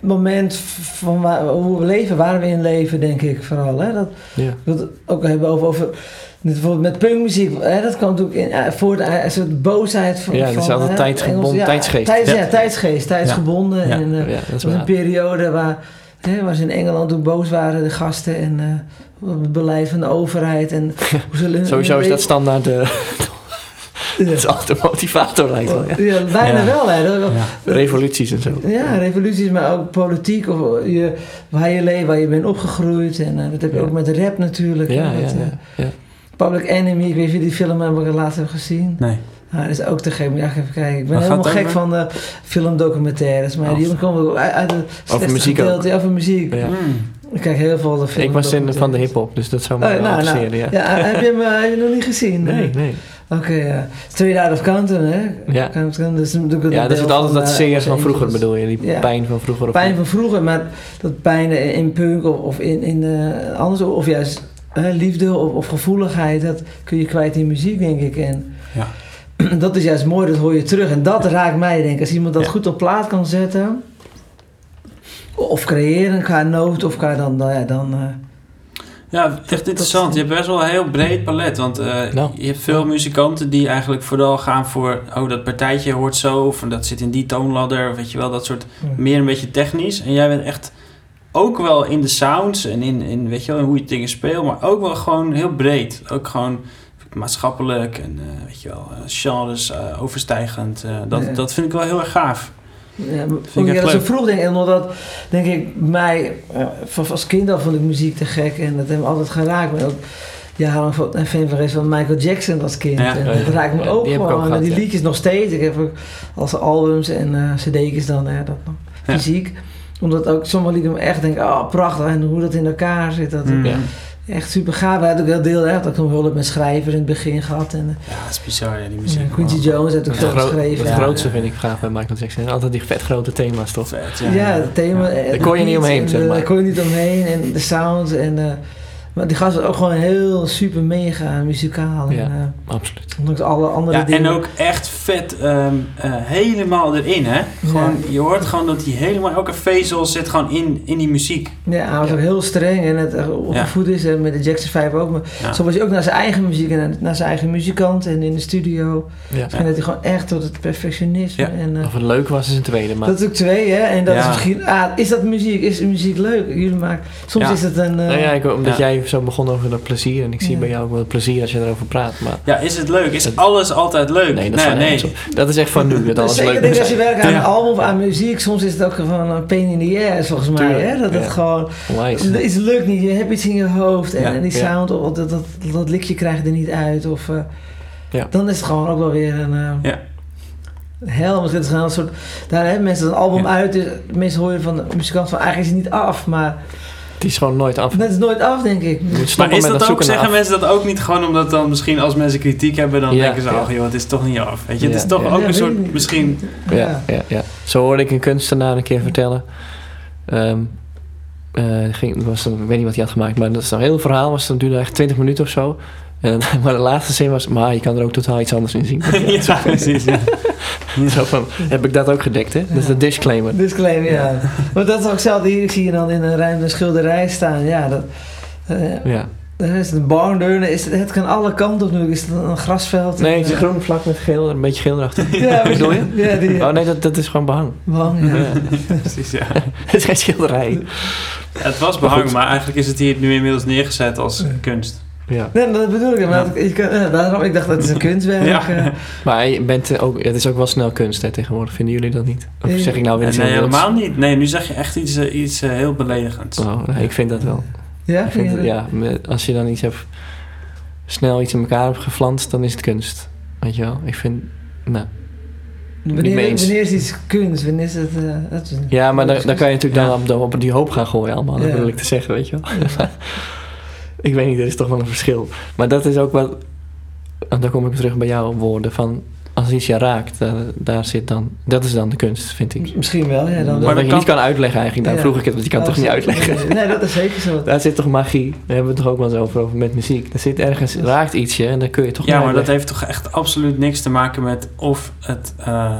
moment van waar, hoe we leven, waar we in leven, denk ik vooral. Hè? Dat, ja. dat ook hebben over... over bijvoorbeeld met punkmuziek, hè, dat kwam natuurlijk in, uh, voor de, een soort boosheid van... Ja, dat is altijd tijdgebonden, tijdsgeest. Ja, tijdsgeest, tijdsgebonden. Ja, ja, en, uh, ja, dat is, dat is een periode waar Hè, waar ze in Engeland ook boos waren, de gasten en uh, het beleid van de overheid. En hoe ze sowieso is dat standaard. Uh, Ja. Dat is altijd een motivator, lijkt wel. Ja, ja bijna ja. wel. Hè. Ja. Revoluties en zo. Ja, revoluties, maar ook politiek. Of je, waar je leeft, waar je bent opgegroeid. En uh, dat heb je ja. ook met rap natuurlijk. Ja, met, ja, ja. Ja. Public Enemy, ik weet niet of je die film hebben laatst hebt gezien. Nee. Nou, dat is ook te gek. Ja, even kijken. Ik ben maar helemaal gek over? van uh, filmdocumentaires. Maar oh. die komen ook uit, uit het over muziek gedeelte. Over muziek. Ja. Mm. Ik kijk heel veel de films. Ik was in van de hiphop, dus dat zou me oh, nou, nou, ja. ja. Heb je hem heb je nog niet gezien? Nee, nee. nee. Oké, okay, ja. Straight Out of Compton, hè? Ja, Compton, dus ja, dat zit altijd van, dat zingers van vroeger, Engels. Bedoel je? Die ja. pijn van vroeger? Pijn of van vroeger, maar dat pijn in punk of, of in, in uh, anders, of juist hè, liefde of, of gevoeligheid, dat kun je kwijt in muziek, denk ik. En ja. dat is juist mooi, dat hoor je terug. En dat ja. raakt mij, denk ik. Als iemand dat ja. goed op plaat kan zetten, of creëren qua noot, of qua dan... dan, ja, dan uh, ja, echt interessant. Je hebt best wel een heel breed palet. Want uh, nou. je hebt veel muzikanten die eigenlijk vooral gaan voor... oh, dat partijtje hoort zo, of dat zit in die toonladder, weet je wel, dat soort... Ja. meer een beetje technisch. En jij bent echt ook wel in de sounds en in, in, weet je wel, in hoe je dingen speelt... maar ook wel gewoon heel breed. Ook gewoon maatschappelijk en, uh, weet je wel, uh, genres uh, overstijgend. Uh, dat, ja. dat vind ik wel heel erg gaaf. Ja, ik ja, dat zo vroeg denk ik, en omdat denk ik mij, uh, als kind al vond ik muziek te gek en dat heeft me altijd geraakt. Maar ook jarenlang een fan van, van Michael Jackson als kind. Ja, en dat ja, raakt me ja, ook die gewoon. Ook en gehad, die liedjes ja. nog steeds. Ik heb ook als albums en uh, cd'tjes dan, ja, dat nog, ja. muziek. Omdat ook sommige liederen me echt denk, oh prachtig en hoe dat in elkaar zit. Dat mm. ja. Echt super gaaf. We hadden ook heel deel, hè, dat ik nog hulp met schrijver in het begin gehad. En, ja, dat is bizar, ja, die muziek. Ja, Quincy Jones heeft ook veel gro- geschreven. Het ja. grootste vind ik gaaf bij Michael Jackson. Altijd die vet grote thema's, toch? Vet, ja, ja, het thema. Ja. Daar kon je niet omheen, zeg maar. Daar kon je niet omheen en de sounds. En, uh, maar die gast was ook gewoon heel super mega muzikaal. En, ja, uh, absoluut. Ondanks alle andere ja, dingen. En ook echt vet um, uh, helemaal erin, hè? Gewoon, ja. Je hoort gewoon dat hij helemaal, elke vezel zit gewoon in, in die muziek. Ja, hij was ja. ook heel streng en het uh, opgevoed ja. is en met de Jackson vijf ook. Maar ja. zo was hij ook naar zijn eigen muziek en naar zijn eigen muzikant en in de studio. Ja. Dus ja. dat hij gewoon echt tot het perfectionisme. Ja. En, uh, of het leuk was is een tweede, maar... Dat is ook twee, hè? En dat ja. is misschien, ah, is dat muziek? Is muziek leuk? Jullie maken... Soms ja. is het een... Uh, nou ja, ik, omdat ja. jij... zo begon over dat plezier en ik zie ja. bij jou ook wel plezier als je erover praat. Maar ja, is het leuk? Is dat, alles altijd leuk? Nee, dat, nee, nee. dat is echt van nu, dat alles zeker leuk is. Zeker als je werkt aan ja. een album of aan muziek, soms is het ook gewoon een pain in the ass volgens mij. Tuurlijk, hè? Dat ja. het gewoon, Lies. Iets lukt niet, je hebt iets in je hoofd en, ja, en die sound, ja. of dat, dat, dat likje krijg je er niet uit. Of, uh, ja. Dan is het gewoon ook wel weer een... Uh, ja. Hel, misschien is het een soort... Daar hebben mensen een album ja. uit, dus mensen hoor je van de muzikant van eigenlijk is het niet af, maar... Die is gewoon nooit af. Dat is nooit af, denk ik. Maar is dat, dat ook, zeggen af. Mensen dat ook niet gewoon omdat dan misschien als mensen kritiek hebben, dan ja, denken ze, ja. oh joh, het is toch niet af. Weet je, ja, het is toch ja, ook ja, een soort, niet. Misschien... Ja, ja. Ja, ja, zo hoorde ik een kunstenaar een keer vertellen. Um, uh, ging, was een, ik weet niet wat hij had gemaakt, maar dat is een heel verhaal, was dan duurde echt twintig minuten of zo. En, maar de laatste zin was, maar je kan er ook totaal iets anders in zien. Ja, ja precies, ja. Zo van, heb ik dat ook gedekt, hè? Ja. Dat is een disclaimer. Disclaimer, ja. ja. Maar dat is ook hetzelfde hier. Ik zie je dan in een ruim een schilderij staan. Ja, dat... Uh, ja. Dan is het een barndeurne. Is het, het kan alle kanten op nu. Is het een grasveld? Nee, het is een groen vlak met geel. Een beetje geel erachter. Ja, bedoel je? Ja, die, ja. Oh nee, dat, dat is gewoon behang. Behang, ja. ja. Precies, ja. Het is geen schilderij. Ja, het was behang, maar, maar eigenlijk is het hier nu inmiddels neergezet als ja. kunst. Ja. Nee, dat bedoel ik. Maar ja. ik, ik, daarom, ik dacht dat is een kunstwerk. Ja. Uh. Maar je bent ook, het is ook wel snel kunst hè, tegenwoordig. Vinden jullie dat niet? Of zeg ik nou weer iets? Nee, helemaal niet. Nee, nu zeg je echt iets, uh, iets uh, heel beledigends. Oh, nee, ik vind dat wel. Ja, ik vind, vind je dat? Ja, als je dan iets hebt, snel iets in elkaar hebt geflanst, dan is het kunst. Weet je wel? Ik vind, nou... Wanneer, wanneer is iets kunst? Wanneer is het, uh, dat is ja, maar dan, dan kan je natuurlijk ja. dan op, op die hoop gaan gooien allemaal. Ja. Dat wil ik te zeggen, weet je wel. Ja. Ik weet niet, er is toch wel een verschil. Maar dat is ook wel... En dan kom ik terug bij jouw woorden van... Als iets je raakt, daar, daar zit dan... Dat is dan de kunst, vind ik. Misschien wel, ja. Dan maar dat je niet kan uitleggen eigenlijk. Daar ja. vroeg ik het, want je kan het oh, toch niet uitleggen. Nee, nee, dat is zeker zo. Daar zit toch magie. Daar hebben we het toch ook wel eens over, over met muziek. Er zit ergens, raakt ietsje en dan kun je toch ja, niet maar uitleggen. Dat heeft toch echt absoluut niks te maken met of het... Uh,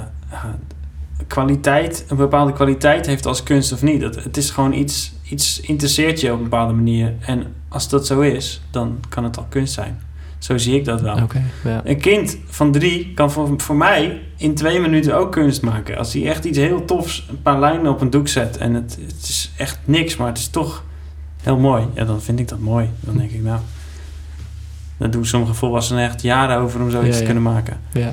kwaliteit, een bepaalde kwaliteit heeft als kunst of niet. Dat, het is gewoon iets... Iets interesseert je op een bepaalde manier. En als dat zo is, dan kan het al kunst zijn. Zo zie ik dat wel. Okay, ja. Een kind van drie kan voor, voor mij in twee minuten ook kunst maken. Als hij echt iets heel tofs, een paar lijnen op een doek zet. En het, het is echt niks, maar het is toch heel mooi. Ja, dan vind ik dat mooi. Dan denk ik, nou, daar doen sommige volwassenen echt jaren over om zoiets ja, ja. te kunnen maken. Ja.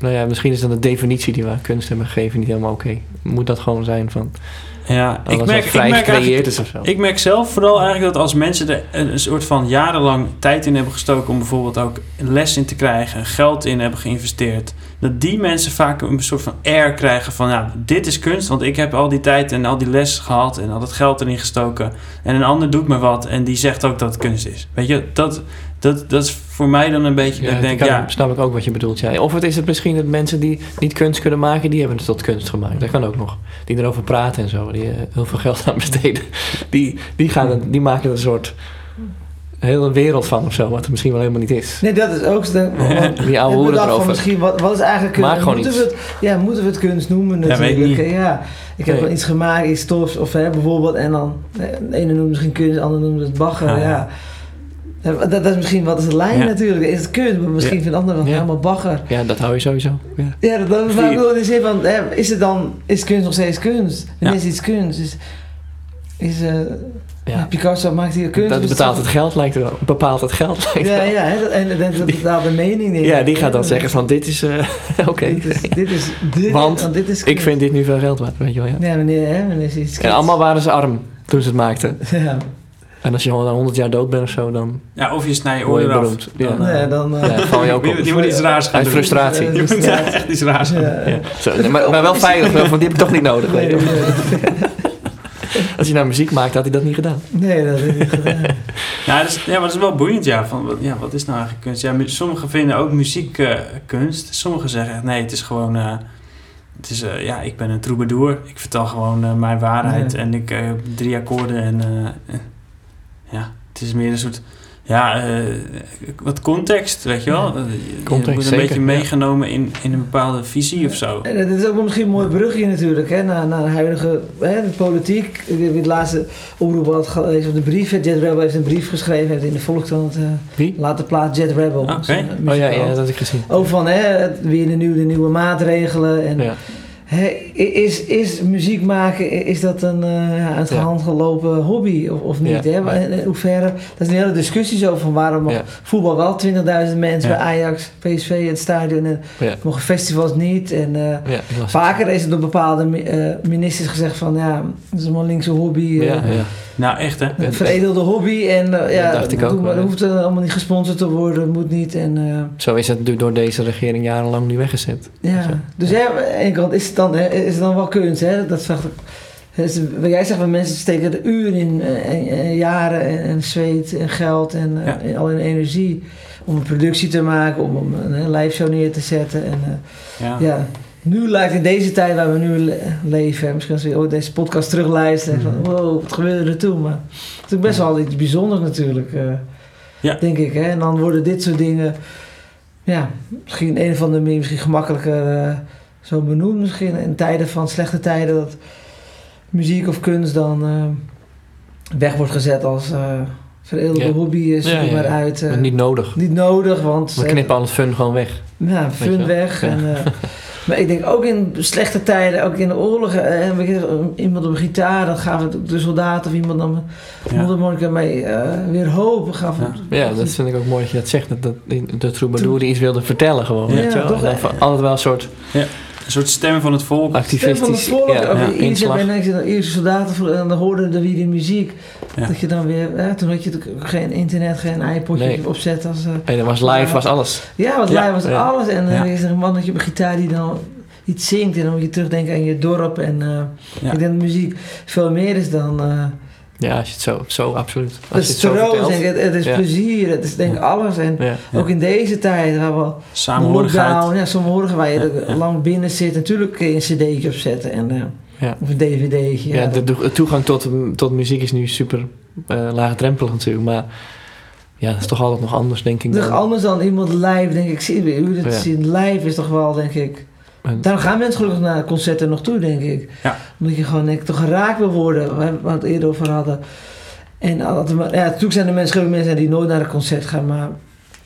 Nou ja, misschien is dan de definitie die we kunst hebben gegeven niet helemaal oké. Okay. Moet dat gewoon zijn van... Ja, ik merk, vrij ik, merk gecreëerd is ofzo. Ik merk zelf vooral eigenlijk dat als mensen er een soort van jarenlang tijd in hebben gestoken om bijvoorbeeld ook les in te krijgen, geld in hebben geïnvesteerd, dat die mensen vaak een soort van air krijgen van ja, dit is kunst, want ik heb al die tijd en al die les gehad en al dat geld erin gestoken en een ander doet me wat en die zegt ook dat het kunst is. Weet je, dat, dat, dat is voor mij dan een beetje ja, dat ik denk, kan, ja. Snap ik ook wat je bedoelt, ja. Of het is het misschien dat mensen die niet kunst kunnen maken, die hebben het tot kunst gemaakt. Dat kan ook nog. Die erover praten en zo, die uh, heel veel geld aan besteden. Die, die, gaan het, die maken er een soort hele wereld van of zo, wat er misschien wel helemaal niet is. Nee, dat is ook... De, want, die oude hoeren erover. Misschien, wat, wat is eigenlijk kunst? Maak gewoon moeten iets. We het, ja, moeten we het kunst noemen natuurlijk. Ja, ja. Ik heb nee. wel iets gemaakt, iets tofs of hè, bijvoorbeeld. En dan, de ene noemt misschien kunst, de ander noemt het bagger, ah. ja. Dat, dat is misschien wat is de lijn ja. natuurlijk. Is het kunst, maar misschien ja. vindt anderen dan ja. helemaal bagger. Ja, dat hou je sowieso. Ja, ja dat, dat maar ik bedoel, is, van, is het dan is kunst nog steeds kunst? Ja. Is iets kunst? Is, is uh, ja. Picasso maakt hier kunst. Dat betaalt het geld lijkt wel. Bepaalt het geld lijkt wel. Ja, ja he, dat, en dat, dat betaalt de mening niet. Ja, die gaat dan ja. zeggen van dit is uh, oké. Okay. Dit is, dit is dit, want dan, dit is ik vind dit nu veel geld waard, weet je wel. Ja, ja meneer, hè, meneer is iets. En allemaal waren ze arm toen ze het maakten. Ja. En als je al honderd jaar dood bent of zo, dan... Ja, of je snij je oren af. Dan, ja. Ja, dan, uh, ja, val je ook op. Je moet iets raars gaan doen. Uit frustratie. Je moet echt iets raars gaan doen. Ja. Ja. Zo, nee, maar, maar wel veilig, want die heb ik toch niet nodig. Nee, nee, nee. Als hij nou muziek maakt, had hij dat niet gedaan. Nee, dat had hij niet gedaan. Ja, dat is, ja, maar dat is wel boeiend, ja. Van, ja wat is nou eigenlijk kunst? Ja, sommigen vinden ook muziek uh, kunst. Sommigen zeggen, nee, het is gewoon... Uh, Het is, uh, ja, ik ben een troubadour. Ik vertel gewoon uh, mijn waarheid. Nee. En ik uh, drie akkoorden en... Uh, Ja, het is meer een soort, ja, uh, wat context, weet je wel. Ja, context, je wordt een zeker, beetje meegenomen ja. in, in een bepaalde visie of zo. En dat is ook wel misschien een mooi brugje natuurlijk, hè, naar, naar de huidige hè, de politiek. Ik heb het laatste omroep had gelezen op de brief. Jet Rebel heeft een brief geschreven, heeft in de Volkskrant uh, laten plaatsen. Jet Rebel. Ah, okay. Oh ja, ja, dat heb ik gezien. Ook van, hè, weer de nieuwe, de nieuwe maatregelen en... Ja. Hey, is, is muziek maken, is dat een uh, uit de hand gelopen hobby of, of niet? Ja, hè? Maar in hoeverre, dat is een hele discussie zo van waarom mag ja. voetbal wel twintigduizend mensen ja. bij Ajax, P S V in het stadion en ja. mogen festivals niet. En, uh, ja, vaker is het door bepaalde uh, ministers gezegd van ja, dat is een linkse hobby. Uh, ja, ja. Nou echt hè? Een veredelde hobby en uh, ja, dat doe, ook, maar, hoeft er allemaal niet gesponsord te worden, moet niet. En, uh, zo is het door deze regering jarenlang nu weggezet. Ja, zo. Dus ja, aan de ene kant is het dan, is het dan wel kunst, hè? Dat vraagt, is, wat jij zegt, mensen steken er uren in, en, en jaren en, en zweet en geld en, ja. en al hun energie om een productie te maken, om, om een, een live show neer te zetten. En, uh, ja. ja. Nu lijkt in deze tijd waar we nu le- leven, misschien als we ooit deze podcast terugluisteren, mm-hmm. van wow, wat gebeurde er toen? Maar het is best ja. wel iets bijzonders natuurlijk, uh, ja. denk ik. Hè? En dan worden dit soort dingen, ja, misschien een of andere manier misschien gemakkelijker uh, zo benoemd. Misschien in tijden van slechte tijden dat muziek of kunst dan uh, weg wordt gezet als... Uh, veredelde ja. hobby is, ja, ja, maar uit. Uh, niet nodig. Niet nodig, want... We knippen al het fun gewoon weg. Ja, fun weg. Ja. En, uh, maar ik denk ook in slechte tijden, ook in de oorlogen. Uh, iemand op een gitaar, dan gaven de soldaten of iemand dan ja. mee uh, weer hoop. Gaf ja. Het, ja, dat vind ik ook mooi dat je dat zegt. Dat, dat de troubadour die iets wilde vertellen gewoon. Ja, weet je wel? Toch, dat uh, altijd wel een soort... Ja. Een soort stem van het volk. Activistisch. Stem van het volk. Ja, ja, inslag. Ierse soldaten, en dan hoorden we weer die muziek. Ja. Dat je dan weer, hè, toen had je geen internet, geen iPodje nee. opzet. Als, uh, en dat was live, was alles. Ja, want ja. live was ja. alles. En dan ja. is er een mannetje op een gitaar die dan iets zingt. En dan moet je terugdenken aan je dorp. En uh, ja. ik denk dat muziek veel meer is dan... Uh, ja, als je het zo, zo absoluut. Als het is troost, het, het is ja. plezier, het is denk ik alles. En ja, ja. ook in deze tijd, waar we lockdown, ja, samenhorigheid, waar je ja, ja. lang binnen zit. Natuurlijk kun je een cd'tje opzetten en, uh, ja. of een dvd'tje. Ja, ja de, de toegang tot, tot muziek is nu super uh, laagdrempelig natuurlijk, maar ja, dat is toch altijd nog anders, denk ik. Nog anders dan iemand live, denk ik. Zie je, hoe dat ja. zien, live is toch wel, denk ik. Daarom gaan mensen gelukkig naar concerten nog toe, denk ik. Ja. Omdat je gewoon denk ik, toch geraakt wil worden, waar we het eerder over hadden. En altijd, ja, natuurlijk zijn er mensen, mensen die nooit naar een concert gaan, maar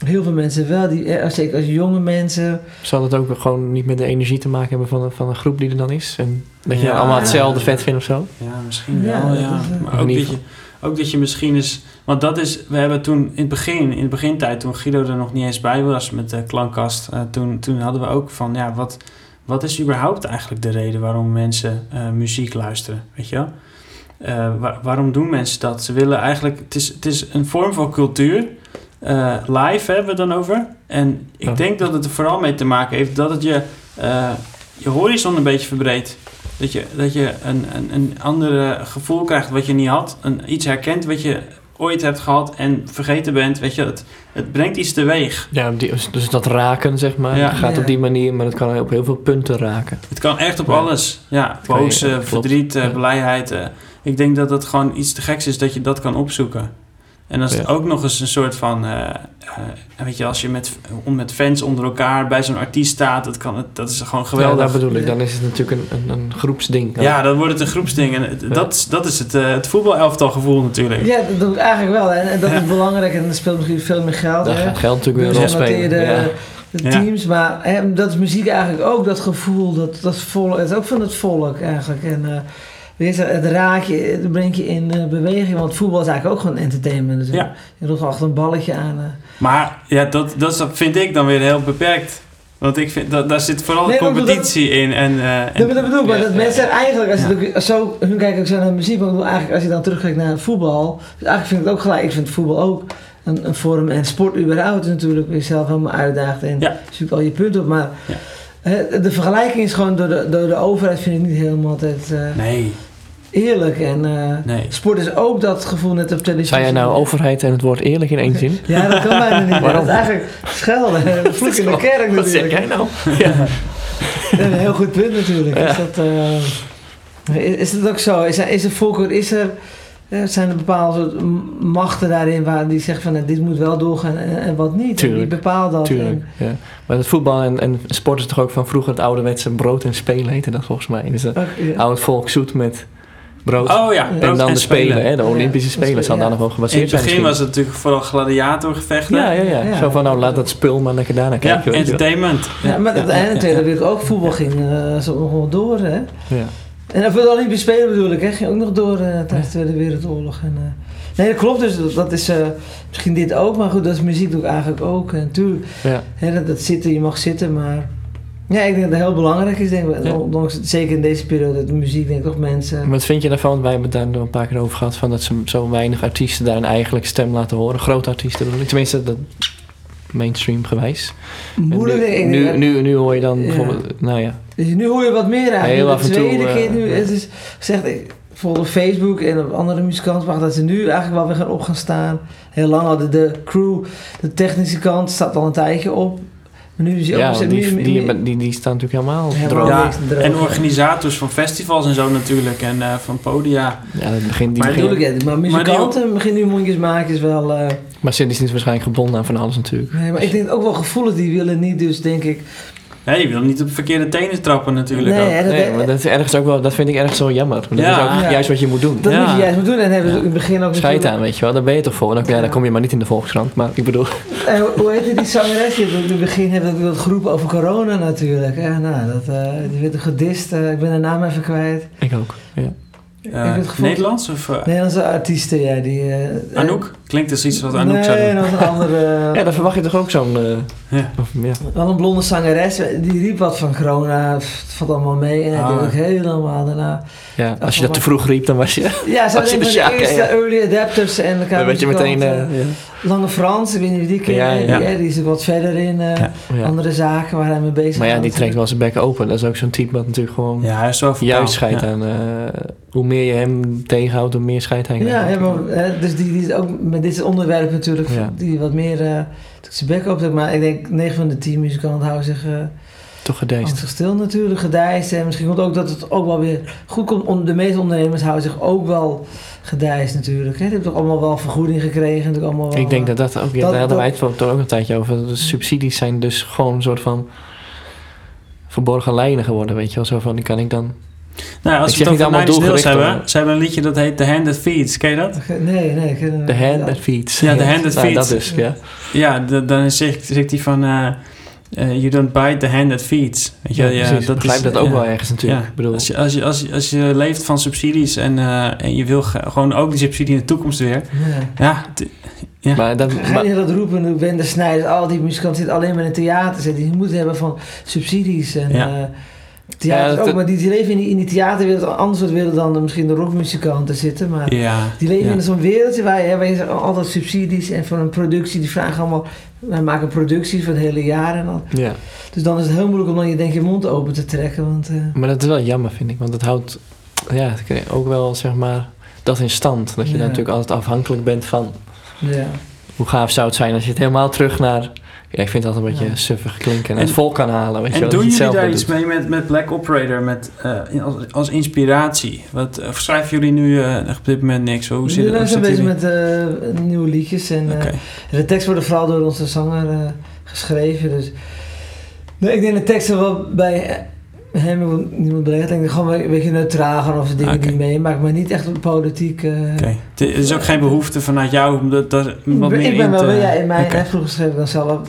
heel veel mensen wel, die, zeker als jonge mensen. Zal dat ook gewoon niet met de energie te maken hebben van een, van een groep die er dan is? En dat je ja, allemaal hetzelfde ja, vet vindt of zo? Ja, misschien wel, ja. ja. ja. Maar ook dat, je, ook dat je misschien is... Want dat is... We hebben toen in het begin, in de begintijd, toen Guido er nog niet eens bij was met de klankkast... Uh, toen, toen hadden we ook van, ja, wat, wat is überhaupt eigenlijk de reden waarom mensen uh, muziek luisteren? Weet je wel? Uh, waar, waarom doen mensen dat? Ze willen eigenlijk... Het is, het is een vorm van cultuur... Uh, live hebben we het dan over. En ik denk dat het er vooral mee te maken heeft dat het je, uh, je horizon een beetje verbreedt. Dat je, dat je een, een, een ander gevoel krijgt wat je niet had. Een, iets herkent wat je ooit hebt gehad en vergeten bent. Weet je, het, het brengt iets teweeg. Ja, die, dus dat raken, zeg maar, ja. gaat op die manier, maar het kan op heel veel punten raken. Het kan echt op ja. alles. Ja, boos, uh, verdriet, uh, ja. blijheid. Uh. Ik denk dat dat gewoon iets te geks is dat je dat kan opzoeken. En als het ja. ook nog eens een soort van... Uh, uh, weet je, als je met, met fans onder elkaar bij zo'n artiest staat... Dat, kan, dat is gewoon geweldig. Ja, dat bedoel ik. Dan is het natuurlijk een, een, een groepsding. Dan. Ja, dan wordt het een groepsding. En het, ja. dat, dat is het, uh, het voetbalelftalgevoel natuurlijk. Ja, dat doe ik eigenlijk wel. En, en dat ja. is belangrijk. En dat speelt misschien veel meer geld. Dat gaat geld natuurlijk weer een rol spelen. Ja. De teams. Ja. Maar hè, dat is muziek eigenlijk ook. Dat gevoel. Dat, dat volk, het is ook van het volk eigenlijk. En... Uh, Het raak je, het breng je in uh, beweging, want voetbal is eigenlijk ook gewoon entertainment. Dus ja. Je doet achter een balletje aan. Uh. Maar ja, dat, dat vind ik dan weer heel beperkt. Want ik vind, dat, daar zit vooral nee, competitie dat, in. En, uh, en, dat bedoel ik, maar dat ja, mensen ja, eigenlijk, als ja. het ook, zo, hun kijken ook zo naar muziek, maar ik bedoel eigenlijk als je dan terugkijkt naar voetbal, dus eigenlijk vind ik het ook gelijk, ik vind voetbal ook een, een vorm en sport überhaupt natuurlijk, jezelf helemaal uitdaagt en ja. zoek al je punten op, maar... Ja. De vergelijking is gewoon door de, door de overheid vind ik niet helemaal altijd uh, nee. eerlijk. En uh, nee. sport is ook dat gevoel net op televisie. Zijn jij nou overheid en het woord eerlijk in één zin? Ja, dat kan bijna niet. Waarom? Dat is eigenlijk schelden. Vloek in de kerk natuurlijk. Wat zeg jij nou? Ja. Ja, een heel goed punt natuurlijk. Ja. Is, dat, uh, is, is dat ook zo? Is er, is er volker, is er... Ja, zijn er bepaalde soort machten daarin waar die zeggen van nou, dit moet wel doorgaan en, en wat niet. Tuurlijk, en die bepaalt dat. Tuurlijk, ja. Maar het voetbal en, en sport is toch ook van vroeger het ouderwetse brood en spelen heette dat volgens mij. Dus dat oh, ja. oud volk zoet met brood, oh, ja, brood en dan en de spelen, spelen hè, de Olympische ja, Spelen ja. zou daar nog wel gebaseerd zijn. In het begin was het natuurlijk vooral gladiatorgevechten. Ja, ja, ja, ja. Zo van nou laat dat spul maar lekker daarna kijken. Ja, entertainment. Ja, ja, maar ja, uiteindelijk ja, ja, ja. ook voetbal ging uh, zo nog wel door hè. Ja. En voor de Olympische Spelen bedoel ik, hè, ging ook nog door uh, tijdens de Tweede Wereldoorlog. En, uh, nee, dat klopt dus. Dat, dat is uh, misschien dit ook, maar goed, dat is muziek doe ik eigenlijk ook. En natuurlijk, ja. hè, dat, dat zitten, je mag zitten, maar... Ja, ik denk dat het heel belangrijk is, denk ik. Ja. Ondanks, zeker in deze periode, de muziek, denk ik, toch mensen... Maar wat vind je daarvan? Wij hebben het daar een paar keer over gehad, van dat ze zo weinig artiesten daar een eigenlijk stem laten horen. Grote artiesten bedoel ik. Tenminste, dat... mainstream gewijs. Moeilijk. Nu, nu, nu, nu hoor je dan ja. bijvoorbeeld, nou ja. Dus nu hoor je wat meer eigenlijk. Heel af en toe. De tweede keer nu, het is gezegd, bijvoorbeeld op Facebook en op andere muzikanten, maar dat ze nu eigenlijk wel weer gaan op gaan staan. Heel lang hadden de crew, de technische kant, staat al een tijdje op. Maar nu is ja, die, die, die, die, die staan natuurlijk helemaal, helemaal droog. Ja, en organisators van festivals en zo natuurlijk. En uh, van podia. Ja, dat begint die maar, begin... ja, maar muzikanten maar beginnen nu mondjes maken is wel... Uh... Maar Cindy is niet waarschijnlijk gebonden aan van alles natuurlijk. Nee, maar ik denk ook wel gevoelens die willen niet dus, denk ik... Nee, je wil niet op verkeerde tenen trappen natuurlijk nee, ook. Ja, dat nee, maar dat, is ergens ook wel, dat vind ik ergens zo jammer. Dat ja. is ook ja. juist wat je moet doen. Dat ja. moet je juist moet doen en hebben ze ja. in het begin ook... Scheid aan, weet je wel, daar ben je toch voor. Dan, ja, ja. dan kom je maar niet in de Volkskrant, maar ik bedoel... En hoe heette die zangeres? In het begin hebben we dat groep over corona natuurlijk. Ja, nou, dat, uh, die werd gedist, uh, ik ben de naam even kwijt. Ik ook, ja. Uh, Nederlands of? Uh, Nederlandse artiesten, ja. Die, uh, Anouk? Klinkt dus iets wat Anouk nee, zou doen. Nee, dat is een andere... ja, dan verwacht je toch ook zo'n... Uh, ja. Of, ja. Wel een blonde zangeres, die riep wat van corona, pff, het valt allemaal mee. En hij deed ook helemaal daarna... Ja, als je dat te vroeg riep, dan was je... Ja, zo denk ik de eerste ja. early adapters en elkaar... Dan weet je meteen... Uh, ja. Lange Frans, ik weet niet wie die ja, ken, ja. die, die is er wat verder in, uh, ja, ja. andere zaken waar hij mee bezig is. Maar ja, die trekt wel zijn bek open. Dat is ook zo'n type dat natuurlijk gewoon ja, hij is wel juist scheidt ja. aan. Uh, hoe meer je hem tegenhoudt, hoe meer scheidt hij. Ja, ja, maar, dus die, die is ook met dit onderwerp natuurlijk, ja. die wat meer uh, zijn bek open. Maar ik denk negen van de tien muzikanten houden zich... Uh, Toch gedijst. Toch stil natuurlijk, gedijst. En misschien komt ook dat het ook wel weer goed komt. De meeste ondernemers houden zich ook wel gedijst natuurlijk. He, die hebben toch allemaal wel vergoeding gekregen. Toch allemaal wel, ik denk dat dat ook, ja, dat, daar hadden wij het toch ook een tijdje over. De subsidies zijn dus gewoon een soort van verborgen lijnen geworden, weet je wel. Zo van, die kan ik dan... Nou, als ik we het over Nine Inch Nails hebben, ze hebben een liedje dat heet The Hand That Feeds. Ken je dat? Nee, nee. Geen, the Hand ja. That Feeds. Ja, The Hand That Feeds. Nou, dat is, ja. Ja, d- dan zegt hij van... Uh, Uh, you don't bite the hand that feeds. Weet je, ja, ja, dat begrijp dat ook ja, wel ergens natuurlijk. Ja. Ik bedoel. Als, je, als, je, als, je, als je leeft van subsidies en, uh, en je wil g- gewoon ook die subsidie in de toekomst weer. Ja. ja, t- ja. Maar dan, Ga maar, je dat roepen, Ben de Snijders, al die muzikanten zitten alleen maar in het theater. Zitten. Die moeten hebben van subsidies en ja. uh, theaters ja, ook. Dat, maar die, die leven in die, in die theaterwereld, anders soort wereld dan de, misschien de rockmuzikanten zitten. Maar ja, die leven ja. in zo'n wereldje waar je, waar je altijd subsidies en voor een productie, die vragen allemaal... Wij maken producties voor het hele jaar en al. Ja. Dus dan is het heel moeilijk om dan je, denk, je mond open te trekken. Want, uh... Maar dat is wel jammer, vind ik. Want dat houdt ja, ook wel, zeg maar, dat in stand. Dat je ja. dan natuurlijk altijd afhankelijk bent van... Ja. Hoe gaaf zou het zijn als je het helemaal terug naar... Ja, ik vind dat een beetje ja. suffig klinken. En het vol kan halen. Weet en je, doen jullie daar doet. iets mee met, met Black Operator? Met, uh, als, als inspiratie? Wat, of schrijven jullie nu uh, op dit moment niks? Hoe zit, we zijn bezig met uh, nieuwe liedjes. En, okay. uh, de tekst wordt vooral door onze zanger uh, geschreven. Dus. Nee, ik denk de teksten wel bij hem niemand bereikt. Ik denk gewoon een beetje neutraal gaan of de dingen okay. die meemaakt. Maar niet echt politiek. Uh, okay. Het is ook geen behoefte vanuit jou om dat, dat wat meer ik ben in wel, te... Ja, in mijn okay. vroeger schreef ik dan zelf...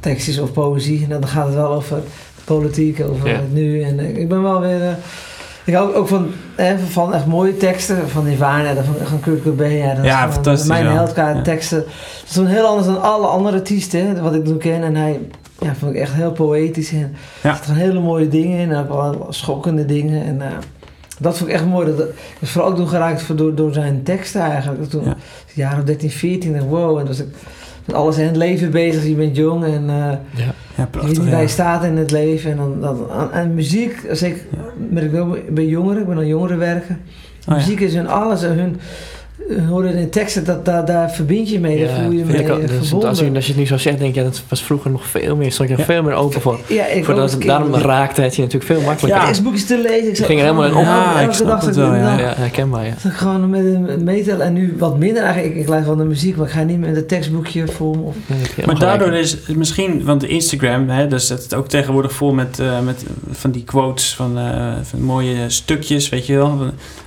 tekstjes of poëzie. En dan gaat het wel over politiek, over yeah. het nu. En uh, ik ben wel weer... Uh, ik hou ook van, eh, van echt mooie teksten. Van Nirvana, van, van Kurt Cobain. Ja, dat ja fantastisch. Mijn heldkaart ja. teksten. Dat is dan heel anders dan alle andere artiesten. Hè, wat ik toen ken. En hij ja, vond ik echt heel poëtisch. En ja. Er zitten hele mooie dingen in. En ook wel schokkende dingen. En uh, dat vond ik echt mooi. Dat, dat is vooral ook toen geraakt door, door zijn teksten eigenlijk. Toen, ja. jaren dertien, veertien. En wow. En dat was... Met alles in het leven bezig, je bent jong en uh, ja. Ja, prachtig, je weet waar je staat in het leven. En, dan, dan, en, en muziek, als ik, ja. ben ik ook bij jongeren, ik ben aan jongeren werken. Oh, muziek ja. is hun alles, hun, hun horen in teksten, dat, dat, daar verbind je mee, ja, daar voel je mee al, verbonden. Als je, als je het nu zo zegt, denk je, ja, dat was vroeger nog veel meer, stond je nog ja. veel meer open voor. Ja, ik voor dat, daarom raakte het je natuurlijk veel makkelijker. Ja, eerst boekjes te lezen. Ik, ik ging er helemaal in op. Ja, ik snap het wel, ja, herkenbaar. Ja. Gewoon met een metal en nu wat minder eigenlijk. Ik, ik lijf van de muziek, maar ik ga niet meer een tekstboekje vol. Of... Ja, maar daardoor is het misschien, want Instagram, hè, daar zit het ook tegenwoordig vol met, uh, met van die quotes, van, uh, van mooie stukjes, weet je wel.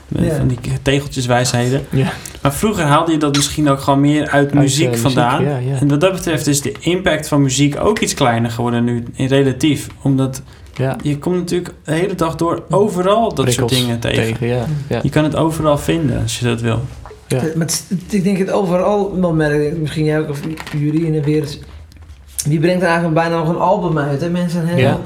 Met ja. van die tegeltjeswijsheden. Ja. Maar vroeger haalde je dat misschien ook gewoon meer uit, uit muziek uh, vandaan. Muziek, ja, ja. En wat dat betreft is de impact van muziek ook iets kleiner geworden nu, in relatief. Omdat ja. je komt natuurlijk de hele dag door overal dat Prikkels soort dingen tegen. tegen ja. Ja. Je kan het overal vinden als je dat wil. Ja. Ja, maar het, ik denk het overal wel merken. Misschien jij ook of jullie in de wereld. Die brengt er eigenlijk bijna nog een album uit. Hè? Mensen zijn helemaal...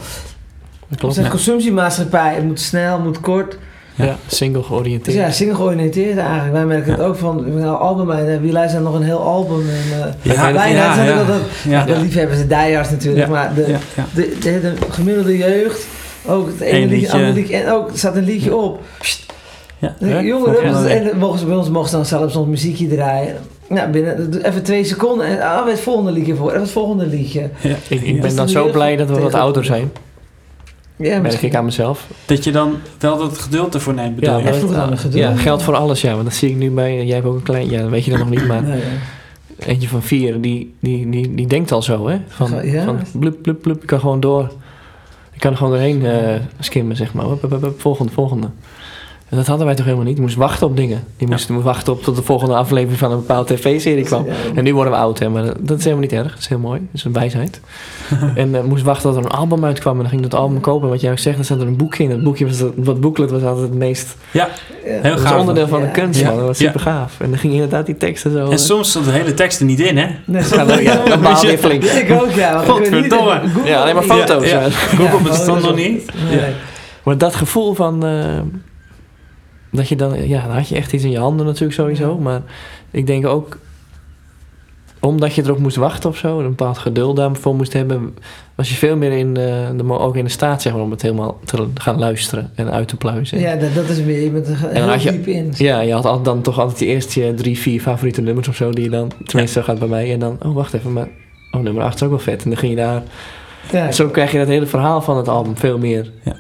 Het is een consumptiemaatschappij. Het moet snel, het moet kort. Ja, single georiënteerd. Dus ja, single georiënteerd eigenlijk. Wij merken ja. het ook van, nou, album en wie luistert nog een heel album. En, uh, ja, bijna ja, zijn ja, ja. dat, ja. dat liefhebbers, de diehards natuurlijk. Ja, maar de, ja, ja. De, de, de gemiddelde jeugd, ook het ene liedje, liedje. Andere liedje, en ook staat een liedje op. Ja. Ja. Jongeren, ja. en mogen, bij ons mogen ze dan zelfs ons muziekje draaien. Nou, binnen even twee seconden en ah, het volgende liedje voor, even het volgende liedje. Ja. Ik, ik ben dan zo blij dat we wat ouder zijn. Ja, merk ik aan mezelf. Dat je dan wel dat geduld ervoor neemt, bedoel je? Ja, dat, dan geduld, ja, geldt voor alles, ja. Want dat zie ik nu bij... Jij hebt ook een klein... Ja, dat weet je dat nog niet, maar... Nee, ja. Eentje van vier, die, die, die, die denkt al zo, hè. Van, ja. van blub, blub, blub. Ik kan gewoon door... Ik kan er gewoon doorheen uh, skimmen, zeg maar. Hup, hup, hup, hup, volgende, volgende. En dat hadden wij toch helemaal niet? Je moest wachten op dingen. Je moest ja. wachten op tot de volgende aflevering van een bepaalde tv-serie kwam. Ja, ja. En nu worden we oud, hè. Maar dat is helemaal niet erg. Dat is heel mooi. Dat is een wijsheid. En uh, moest wachten tot er een album uitkwam. En dan ging dat album kopen. Wat jij ook zegt, er zat er een boekje in. Dat boekje was dat, dat booklet was altijd het meest... Ja, heel gaaf. Dat was onderdeel van ja. de kunst, man. Dat was super ja. gaaf. En dan ging inderdaad die teksten zo... En uh, soms stond de hele tekst er niet in, hè? Nee, dat gaat ook, ja. Dat baal weer flink. Ik ook, ja. Godverdomme. Ja, alleen maar foto's. Ja, ja. Google bestond nog niet. Ja. Maar dat gevoel van... Uh, Dat je dan, ja, dan had je echt iets in je handen natuurlijk sowieso. Ja. Maar ik denk ook, omdat je erop moest wachten of zo, een bepaald geduld daarvoor moest hebben, was je veel meer in de, de, ook in de staat, zeg maar, om het helemaal te gaan luisteren en uit te pluizen. Ja, dat, dat is weer, je bent er heel je, diep in. Ja, je had dan toch altijd die eerste drie, vier favoriete nummers of zo, die je dan, tenminste, ja. zo gaat bij mij. En dan, oh, wacht even, maar, oh, nummer acht is ook wel vet. En dan ging je daar, ja. zo krijg je dat hele verhaal van het album veel meer. Ja.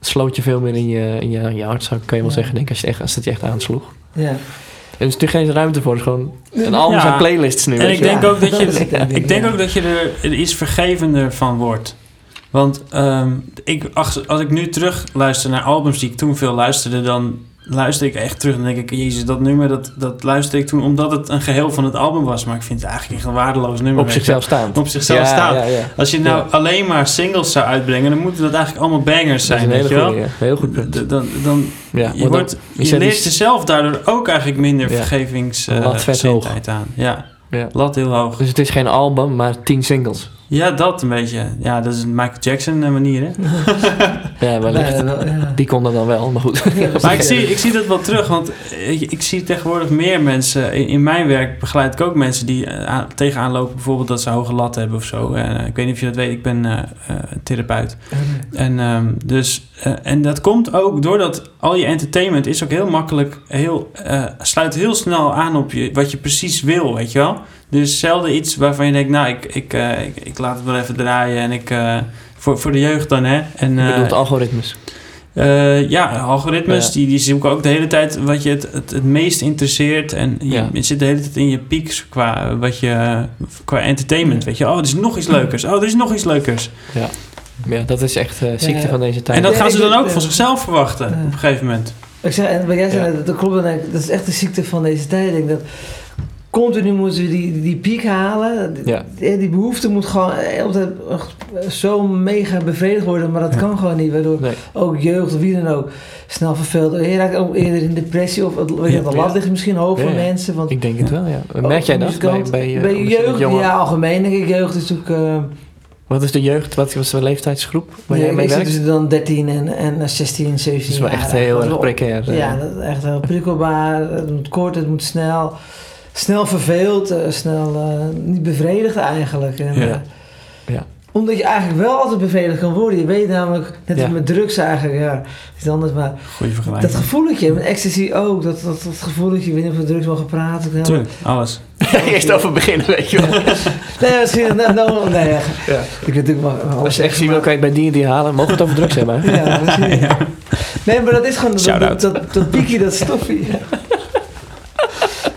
Sloot je veel meer in je, in je, in je hart, zou kan je wel ja. zeggen, denk, als, je echt, als dat je echt aansloeg. Ja. Er is nu geen ruimte voor, het is gewoon een album ja. en playlists nu. En ik denk ook dat je er iets vergevender van wordt. Want um, ik, ach, als ik nu terug luister naar albums die ik toen veel luisterde, dan luister ik echt terug en denk ik, jezus, dat nummer, dat, dat luister ik toen omdat het een geheel van het album was. Maar ik vind het eigenlijk echt een waardeloos nummer. Op zichzelf staand. Op zichzelf ja, staand. Ja, ja. Als je nou ja. alleen maar singles zou uitbrengen, dan moeten dat eigenlijk allemaal bangers zijn, weet je wel? Goeie, ja. Heel goed punt. Dan, dan, dan, ja, je wordt, dan, je, je leert jezelf daardoor ook eigenlijk minder ja. vergevingsgezindheid uh, aan. Ja. Ja. Lat heel hoog. Dus het is geen album, maar tien singles. Ja, dat een beetje. Ja, dat is een Michael Jackson manier, hè? Ja, wellicht. Nee, wel, ja. Die kon dat dan wel, maar goed. Maar ik zie, ik zie dat wel terug, want ik, ik zie tegenwoordig meer mensen... In, in mijn werk begeleid ik ook mensen die uh, tegenaan lopen... bijvoorbeeld dat ze hoge lat hebben of zo. Uh, ik weet niet of je dat weet, ik ben uh, uh, therapeut. Okay. En, um, dus, uh, en dat komt ook doordat al je entertainment is ook heel makkelijk... Heel, uh, sluit heel snel aan op je, wat je precies wil, weet je wel? Dus zelden iets waarvan je denkt, nou, ik, ik, uh, ik, ik laat het wel even draaien en ik... Uh, voor, voor de jeugd dan, hè. En, uh, je bedoelt algoritmes? Uh, ja, algoritmes, ja. Die, die zoeken ook de hele tijd wat je het, het, het meest interesseert. En je, ja. je zit de hele tijd in je pieks qua, wat je, qua entertainment, ja. weet je. Oh, er is nog iets leukers. Oh, er is nog iets leukers. Ja, ja dat is echt uh, ziekte ja. van deze tijd. En dat ja, gaan ze dan ook uh, van zichzelf verwachten ja. op een gegeven moment. Ik zeg, en jij zei, ja. dat klopt, dat is echt de ziekte van deze tijd, denk ik dat... Continu moeten we die, die piek halen. Ja. Die, die behoefte moet gewoon altijd zo mega bevredigd worden. Maar dat ja. kan gewoon niet. Waardoor nee. ook jeugd of wie dan ook snel verveeld. Je raakt ook eerder in depressie. Of weet je, ja, de lat ja. ligt misschien hoog ja, voor ja. mensen. Want, ik denk het wel, ja. Merk jij dat bij, bij, bij uh, jeugd? Ja, algemeen denk ik. Jeugd is ook... Uh, wat is de jeugd? Wat was de leeftijdsgroep waar ja, jij mee werkt? Dus dan dertien en, en zestien, zeventien jaar. Dat is wel echt heel erg precair. Ja, ja, dat is echt heel prikkelbaar. Het moet kort, het moet snel... Snel verveeld, uh, snel uh, niet bevredigd eigenlijk. En, ja. Uh, ja. Omdat je eigenlijk wel altijd bevredigd kan worden. Je weet namelijk, net als ja. met drugs eigenlijk, ja, is anders, maar goeie vergelijking. Dat gevoeletje, met ecstasy ook, dat, dat, dat gevoeletje, ik weet niet of we drugs wel gepraat. Tuurlijk, alles. Eerst over beginnen, weet je wel. Nee, misschien, nou, nou, nee. Ja. Ja. Ik weet natuurlijk maar, als je ecstasy wil, kan je bij die en die halen, mogen we het over drugs hebben. Ja, misschien. Ja. Nee, maar dat is gewoon dat, dat, dat, dat piekje, dat stoffie. Ja.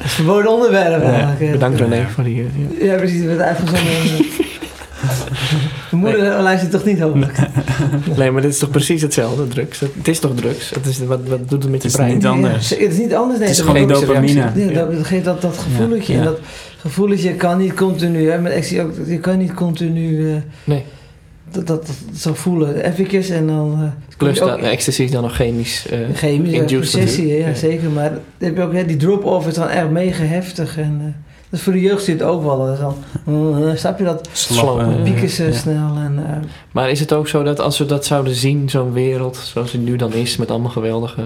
Verboden onderwerp ja, eigenlijk. Bedankt René voor die... Ja, ja precies, we hebben het uitgezonden. Mijn moeder nee. luistert toch niet, hopelijk. Nee, maar dit is toch precies hetzelfde, drugs. Het is toch drugs? Het is, wat, wat doet het met je brein? Het is niet anders. Ja, het is niet anders, nee. Het is dat gewoon dopamine. Ja, dat geeft dat, dat gevoeletje. Ja. En dat gevoeletje kan niet continu, hè. Met actie ook, je kan niet continu... Uh, nee. Dat, dat, dat zo voelen, even en dan... Uh, Plus, ook, dat, ecstasy is dan nog chemisch... Uh, chemische processie, ja, ja, zeker. Maar dan heb je ook, ja, die drop-off is dan echt mega heftig. En, uh, dus voor de jeugd zit het ook wel. Dus dan uh, snap je dat? Slappen. Pieken ze ja. snel. En, uh, maar is het ook zo dat als we dat zouden zien, zo'n wereld zoals die nu dan is... met allemaal geweldige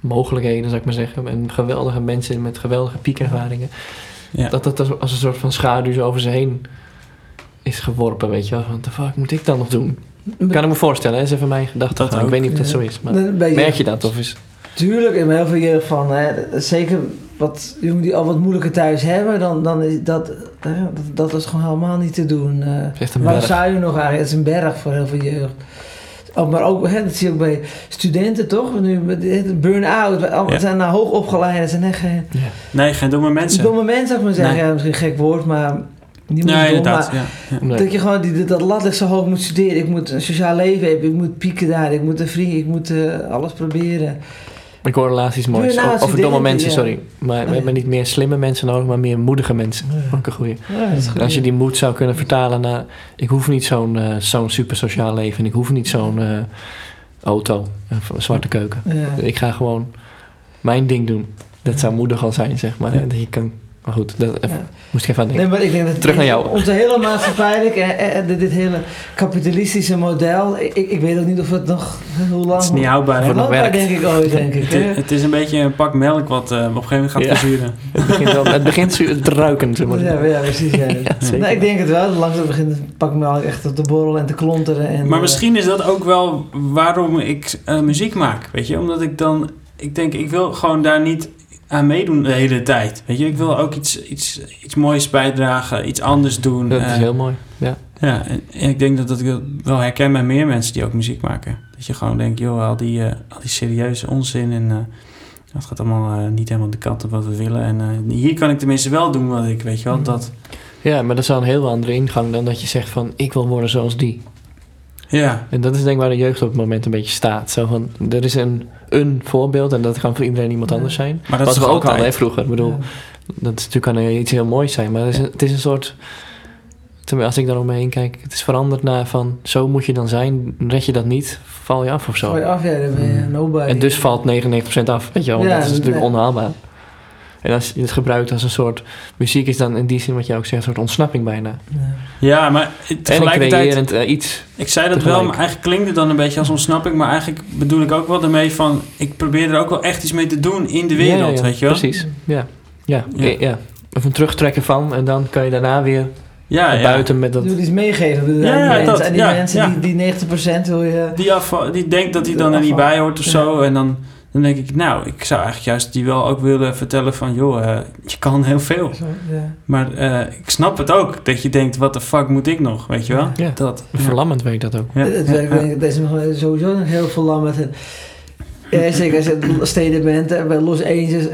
mogelijkheden, zou ik maar zeggen... en geweldige mensen met geweldige piekervaringen... Ja. dat dat als een soort van schaduw over ze heen... is geworpen, weet je wel. Wat de fuck moet ik dan nog doen? Ik kan ik me voorstellen, hè? Dat is even mijn gedachte. Ik weet niet of dat ja. zo is, maar merk je, je dat? Of is... Tuurlijk, in heel veel jeugd van, hè, zeker wat jongen die al wat moeilijker thuis hebben, dan, dan is dat, hè, dat, dat is gewoon helemaal niet te doen. Uh, Waarom zou je nog eigenlijk? Het is een berg voor heel veel jeugd. Oh, maar ook, hè, dat zie je ook bij studenten, toch? Nu, burn-out. Ja. We zijn nou hoogopgeleid. Zijn echt geen, ja. Nee, geen domme mensen. Domme mensen, zou ik maar zeggen. Nee. Ja, misschien een gek woord, maar... Nee, ja, inderdaad. Doen, ja. Ja. Dat je gewoon die, dat lat ligt zo hoog moet studeren. Ik moet een sociaal leven hebben. Ik moet pieken daar. Ik moet een vriend. Ik moet uh, alles proberen. Ik hoor relaties mooi. Over domme mensen, ja. sorry. Maar oh, we ja. hebben niet meer slimme mensen nodig, maar meer moedige mensen. Ja. Ook een goeie. Ja, als je die moed zou kunnen vertalen naar... Ik hoef niet zo'n uh, zo'n super sociaal leven. Ik hoef niet zo'n uh, auto. Een zwarte keuken. Ja. Ik ga gewoon mijn ding doen. Dat zou moedig al zijn, zeg maar. Ja. Dat je kan... Maar goed, dat ja. moest ik even aan denken. Nee, maar ik denk dat terug naar jou. Onze hele maatschappij, dit hele kapitalistische model, ik, ik weet ook niet of het nog, hoe lang... Het is niet houdbaar. Voor het nog werkt. Denk ik ooit, denk ik. Het, het is een beetje een pak melk wat uh, op een gegeven moment gaat verzuren. Ja. Het begint, wel, het begint zuur, het ruiken, zeg maar. Ja, ja, precies. Ja. Ja, nou, ik denk het wel. Langzaam begint het pak melk echt op te borrelen en te klonteren. En, maar misschien is dat ook wel waarom ik uh, muziek maak, weet je. Omdat ik dan, ik denk, ik wil gewoon daar niet... aan meedoen de hele tijd. Weet je, ik wil ook iets, iets, iets moois bijdragen, iets anders doen. Dat is uh, heel mooi, ja. Ja, en, en ik denk dat, dat ik dat wel herken bij meer mensen die ook muziek maken. Dat je gewoon denkt, joh, al die, uh, al die serieuze onzin en uh, dat gaat allemaal uh, niet helemaal de kant op wat we willen. En uh, hier kan ik tenminste wel doen wat ik, weet je wel, mm. dat... Ja, maar dat is wel een heel andere ingang dan dat je zegt van, ik wil worden zoals die. Ja. En dat is denk ik waar de jeugd op het moment een beetje staat. Zo van, er is een, een voorbeeld en dat kan voor iedereen iemand anders zijn. Maar dat Wat is we ook altijd. Hadden hè, vroeger. Ik bedoel, ja. dat is, natuurlijk kan iets heel moois zijn, maar het is, ja. het is een soort... Als ik daar om me heen kijk, het is veranderd naar van... zo moet je dan zijn, red je dat niet, val je af of zo. Val je af, ja, dan ben je nobody. En dus valt negenennegentig procent af, weet je wel. Ja, dat is natuurlijk nee. onhaalbaar. En als je het gebruikt als een soort... muziek is dan in die zin, wat jij ook zegt, een soort ontsnapping bijna. Ja, ja maar tegelijkertijd... En creërend iets. Ik zei dat tegelijk. wel, maar eigenlijk klinkt het dan een beetje als ontsnapping... maar eigenlijk bedoel ik ook wel ermee van... ik probeer er ook wel echt iets mee te doen in de wereld, ja, ja, weet je wel. Precies, ja. Ja. Ja. Ja. ja. Of een terugtrekken van en dan kan je daarna weer... Ja, ja. Buiten met dat... Je wil iets meegeven. Ja, ja, mensen, dat, en die ja, mensen ja. die, die negentig procent wil je... Die, afval, die denkt dat hij dan afval. er niet bij hoort of ja. zo. En dan, dan denk ik, nou, ik zou eigenlijk juist die wel ook willen vertellen van... joh, uh, je kan heel veel. Ja. Maar uh, ik snap het ook. Dat je denkt, wat de fuck moet ik nog? Weet je wel? Ja. Dat, ja. Verlammend werkt dat ook. Ja. Het werkt ja. deze sowieso heel verlammend. Ja, zeker als je steden bent. Bij Los Angeles.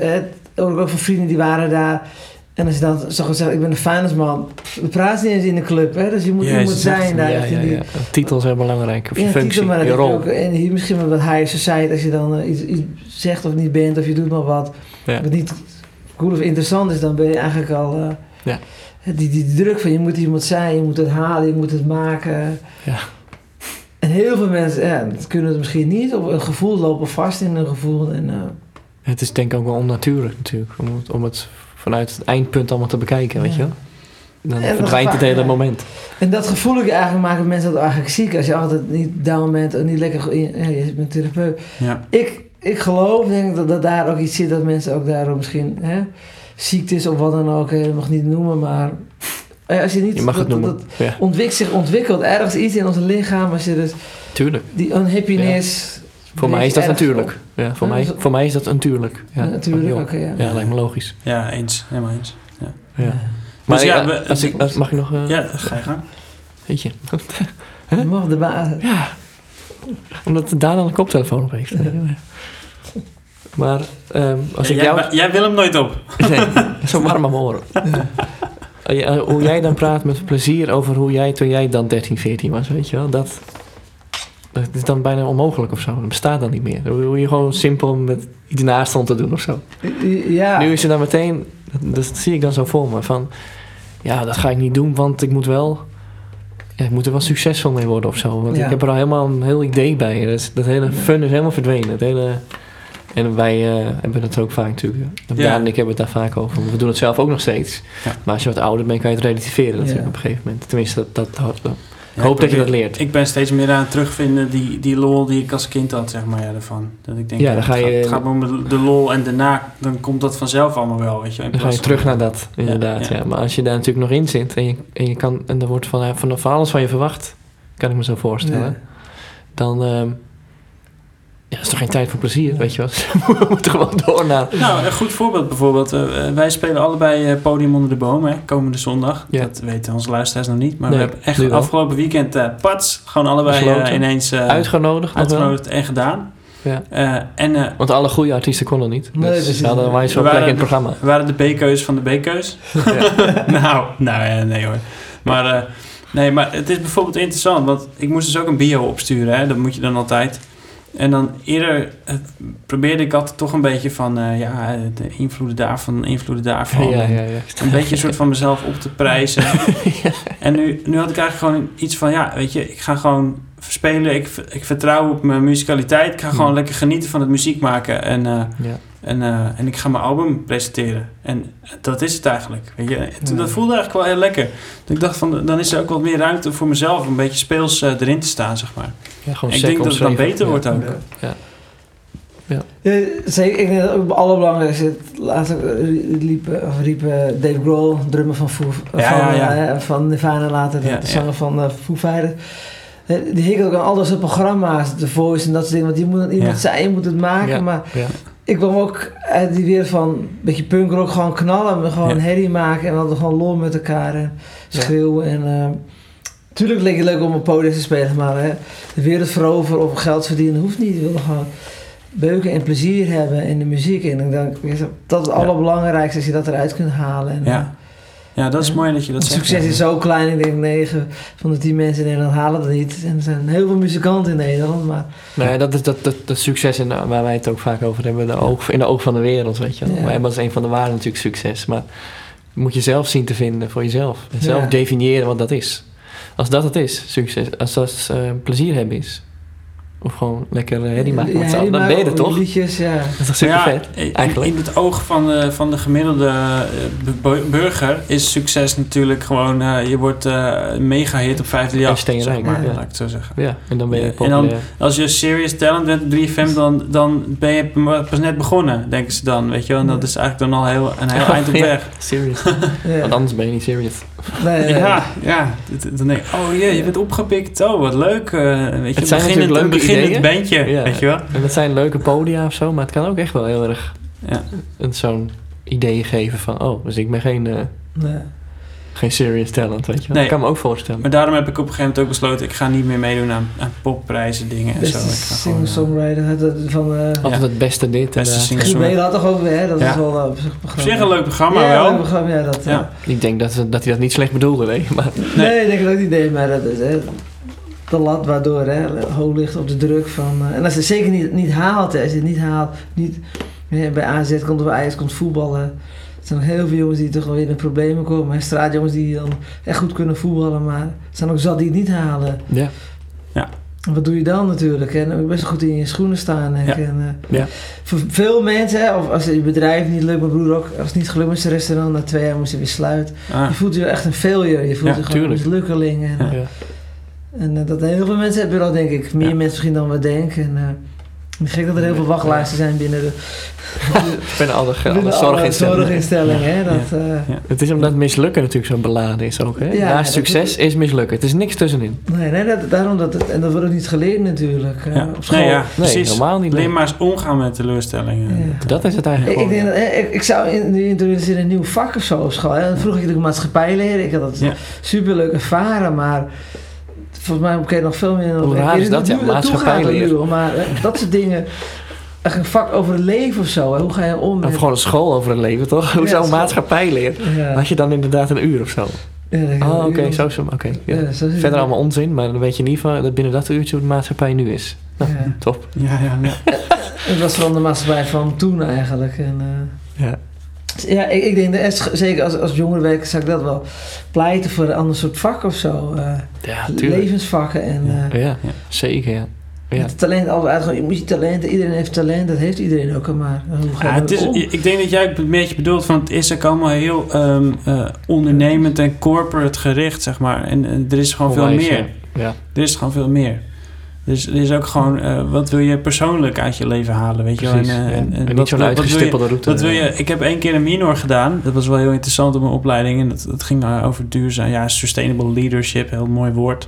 Ook wel van vrienden die waren daar... En als je dan zo goed zegt, ik ben een finance-man. We praten niet eens in de club, hè? Dus je moet, je Jezus, moet zijn daar. Ja, ja, ja. Titels zijn belangrijk, of je ja, functie, titel, je rol. Ook, en hier misschien wel wat higher society, als je dan uh, iets, iets zegt of niet bent, of je doet maar wat. Ja. Wat niet cool of interessant is, dan ben je eigenlijk al... Uh, ja. die, die druk van je moet iemand zijn, je moet het halen, je moet het maken. Ja. En heel veel mensen ja, kunnen het misschien niet, of een gevoel lopen vast in een gevoel. En, uh, het is denk ik ook wel onnatuurlijk natuurlijk, om het... Om het vanuit het eindpunt allemaal te bekijken, weet je wel. Dan en verdwijnt het hele ja. moment. En dat gevoel eigenlijk maken mensen dat eigenlijk ziek. Als je altijd niet down bent en niet lekker... Ja, je bent therapeut. Ja. Ik, ik geloof denk dat, dat daar ook iets zit dat mensen ook daarom misschien... Hè, ziektes of wat dan ook, je mag het niet noemen, maar... Als je, niet, je mag het dat, noemen. Dat ja. ontwikkelt, zich ontwikkelt ergens iets in ons lichaam. Als je dus Tuurlijk. Die unhappiness... Ja. Voor mij is dat natuurlijk. Ja, voor, ja, mij, voor mij is dat natuurlijk. Ja, natuurlijk, oké. Okay, ja. ja, lijkt me logisch. Ja, eens. Helemaal eens. Ja. Ja. Ja. Maar dus ja, we, als ik, als, mag ik nog... Uh, ja, ga je gang. Weet je. Je mag de baas. Ja. Omdat Daan al een koptelefoon op heeft. Ja. Maar um, als ja, ik jou... Jij, jij wil hem nooit op. Nee, zo warm aan mijn oren. Ja. Hoe jij dan praat met plezier over hoe jij toen jij dan dertien, veertien was, weet je wel. Dat... Dat is dan bijna onmogelijk of zo. Dat bestaat dan niet meer. Dan wil je gewoon simpel met iets naast om te doen of zo. Ja. Nu is er dan meteen... Dat, dat zie ik dan zo voor me. Van, ja, dat ga ik niet doen, want ik moet wel... Ja, ik moet er wel succesvol mee worden of zo. Want ja. ik heb er al helemaal een heel idee bij. Dat, dat hele fun is helemaal verdwenen. Dat hele, en wij uh, hebben het ook vaak natuurlijk. Ja. Daan en ik hebben het daar vaak over. We doen het zelf ook nog steeds. Ja. Maar als je wat ouder bent, kan je het relativeren natuurlijk ja. op een gegeven moment. Tenminste, dat... dat, dat Ik hoop dat je dat leert. Ik ben steeds meer aan het terugvinden die, die lol die ik als kind had, zeg maar, ja, daarvan. Dat ik denk, ja, dan ja, ga het je... Gaat, het gaat om de lol en daarna, dan komt dat vanzelf allemaal wel, weet je. Dan ga je terug naar dat, inderdaad, ja, ja. ja. Maar als je daar natuurlijk nog in zit en je, en je kan, en er wordt van, van, van alles van je verwacht, kan ik me zo voorstellen, ja. dan... Um, Ja, dat is toch geen tijd voor plezier, weet je wel. We moeten gewoon door naar... Nou, een goed voorbeeld bijvoorbeeld. Uh, wij spelen allebei Podium onder de bomen, hè, komende zondag. Ja. Dat weten onze luisteraars nog niet. Maar nee, we hebben echt afgelopen weekend, uh, pats, gewoon allebei uh, ineens... Uh, uitgenodigd. Uitgenodigd en gedaan. Ja. Uh, en, uh, Want alle goede artiesten konden niet. Nee, dus ze hadden wij zo'n plek in het programma. We waren de B-keus van de B-keus. Ja. nou, nou ja, nee hoor. Maar... Uh, nee, maar het is bijvoorbeeld interessant, want ik moest dus ook een bio opsturen, hè. Dat moet je dan altijd... En dan eerder probeerde ik altijd toch een beetje van... Uh, ja, de invloeden daarvan, invloeden daarvan. Ja, ja, ja. Een beetje een soort van mezelf op te prijzen. ja. En nu, nu had ik eigenlijk gewoon iets van... Ja, weet je, ik ga gewoon spelen. Ik, ik vertrouw op mijn musicaliteit. Ik ga gewoon ja. lekker genieten van het muziek maken. En, uh, ja. en, uh, en ik ga mijn album presenteren. En dat is het eigenlijk. Weet je? En dat voelde eigenlijk wel heel lekker. Dus ik dacht van, dan is er ook wat meer ruimte voor mezelf... om een beetje speels uh, erin te staan, zeg maar. Ja, gewoon ik denk dat het dan beter ja, wordt ook. Ja. Ja. Ja. Ja, zeker, ik denk dat het allerbelangrijkste... Laatst liep, riep uh, Dave Grohl, drummer van, Foo, ja, van, ja, ja. Uh, van Nirvana later, ja, de zanger ja. van uh, Foo Fighters. Uh, die hikkelt ook aan al dat soort programma's, The Voice en dat soort dingen. Want je moet het iemand ja. zijn, je moet het maken. Ja. Maar ja. ik kwam ook uit die weer van een beetje punkrock, gewoon knallen. Gewoon ja. herrie maken en we hadden gewoon lol met elkaar. En schreeuwen ja. en... Uh, Tuurlijk leek het leuk om op podium te spelen, maar hè, de wereld veroveren of geld verdienen hoeft niet. Je wil gewoon beuken en plezier hebben in de muziek. En ik denk, dat is het allerbelangrijkste als je dat eruit kunt halen. En, ja. Ja, dat is mooi dat je dat zegt. Het succes is zo klein. Ik denk negen van de tien mensen in Nederland halen dat niet. En er zijn heel veel muzikanten in Nederland. Maar... Nee, dat is dat, dat, dat succes in, waar wij het ook vaak over hebben. De oog, in de oog van de wereld, weet je wel. Ja. Maar dat is een van de waarden natuurlijk succes. Maar moet je zelf zien te vinden voor jezelf. En zelf ja. definiëren wat dat is. Als dat het is, succes. Als dat uh, plezier hebben is. Of gewoon lekker herrie maken. Ja, dan ben je er toch? Liedjes, ja. Dat is toch super ja, vet, eigenlijk. In het oog van de, van de gemiddelde burger is succes natuurlijk gewoon... Uh, je wordt uh, mega hit op vijf drie acht, zeg maar. Ja. Ja, laat ik het zo zeggen. Ja, en dan ben je populair. En dan, als je serious talent bent op drie F M, dan, dan ben je pas net begonnen, denken ze dan. Weet je wel? En dat is eigenlijk dan al heel, een heel eind op weg. Ja, serious. Ja. Want anders ben je niet serious. Nee, nee, ja, nee. ja. Dan denk ik, oh jee, yeah, je bent opgepikt. Oh, wat leuk. Uh, weet je, het zijn natuurlijk leuke ideeën. In het bandje, ja, weet je wel. En dat zijn leuke podia of zo, maar het kan ook echt wel heel erg ja. een, zo'n idee geven van, oh, dus ik ben geen, uh, nee. geen serious talent, weet je wel. Nee. Dat kan me ook voorstellen. Maar daarom heb ik op een gegeven moment ook besloten, ik ga niet meer meedoen aan, aan popprijzen, dingen en beste zo. Singer-songwriter, van... Uh, altijd het beste dit en dat. Kurt had toch ook, hè, dat ja. is wel uh, op zich een programma. Op zich een leuk programma, ja, wel. Een leuk programma, ja, dat, ja. Ja. Ik denk dat, dat hij dat niet slecht bedoelde, nee. Maar, nee. nee, ik denk dat ook niet deed, maar dat is... Hè. De lat waardoor hè, hoog ligt op de druk van... Uh, en als je het zeker niet, niet haalt, hè, als je het niet haalt... Niet, hè, bij A Z komt of bij Ajax komt voetballen. Er zijn ook heel veel jongens die toch wel weer in problemen komen. En straatjongens die dan echt goed kunnen voetballen, maar... Er zijn ook zat die het niet halen. Ja. Ja. En wat doe je dan natuurlijk? Hè? Dan moet je best goed in je schoenen staan. Hè? Ja. En, uh, ja. Voor veel mensen, hè, of als je bedrijf niet lukt, mijn broer ook... Als het niet gelukt met zijn restaurant, na twee jaar moest hij weer sluiten. Ah. Je voelt je echt een failure. Je voelt ja, je gewoon tuurlijk. Een mislukkeling. En, ja. Ja. En uh, dat heel veel mensen hebben dat, denk ik. Meer ja. mensen misschien dan we denken. En, uh, gek dat er heel veel wachtlijsten zijn binnen de... binnen alle, alle zorginstellingen. Ja. Ja. Uh, ja. Het is omdat mislukken natuurlijk zo beladen is ook. Hè? Ja, Naast ja, succes is mislukken. Het is niks tussenin. Nee, nee dat, daarom dat het, en dat wordt ook niet geleerd natuurlijk. Uh, ja. Op school. Nee, ja, precies. Nee, helemaal niet. Alleen maar eens omgaan met teleurstellingen. Ja. Dat is het eigenlijk. Ik, ik, denk dat, ik, ik zou nu introduceren in een nieuw vak of zo op school. Hè? Vroeger ging ik maatschappij leren. Ik had dat ja. superleuk ervaren, maar... Volgens mij kun je nog veel meer... Hoe raar is dat, ja, maatschappij leren. Maar dat soort dingen... Echt een vak over het leven of zo. Hè? Hoe ga je om? Of gewoon een school over het leven, toch? Hoe zou maatschappij leren? Had je dan inderdaad een uur of zo? Oh, oké, zo zo. Verder allemaal onzin, maar dan weet je in ieder geval... dat binnen dat uurtje hoe de maatschappij nu is. Nou, top. Ja, ja, ja. Het was vooral de maatschappij van toen eigenlijk. En, uh... Ja. Ja, ik, ik denk, dat, zeker als, als jongerenwerker zou ik dat wel pleiten voor een ander soort vak of zo. Uh, ja, tuurlijk. Levensvakken. En, ja, uh, ja, ja, zeker, ja. ja. Het talent, altijd gewoon, je moet je talenten, iedereen heeft talent, dat heeft iedereen ook al maar. Ja, het is, ik denk dat jij het een beetje bedoelt van het is ook allemaal heel um, uh, ondernemend en corporate gericht, zeg maar. En, en er is gewoon Onwijs, veel meer. Ja. Ja. Er is gewoon veel meer. Dus er is ook gewoon, uh, wat wil je persoonlijk uit je leven halen, weet je wel. En, uh, en, en, en niet wat, zo'n uitgestippelde route. Wat wil je, ik heb één keer een minor gedaan. Dat was wel heel interessant op mijn opleiding. En dat, dat ging uh, over duurzaam, ja, sustainable leadership. Heel mooi woord.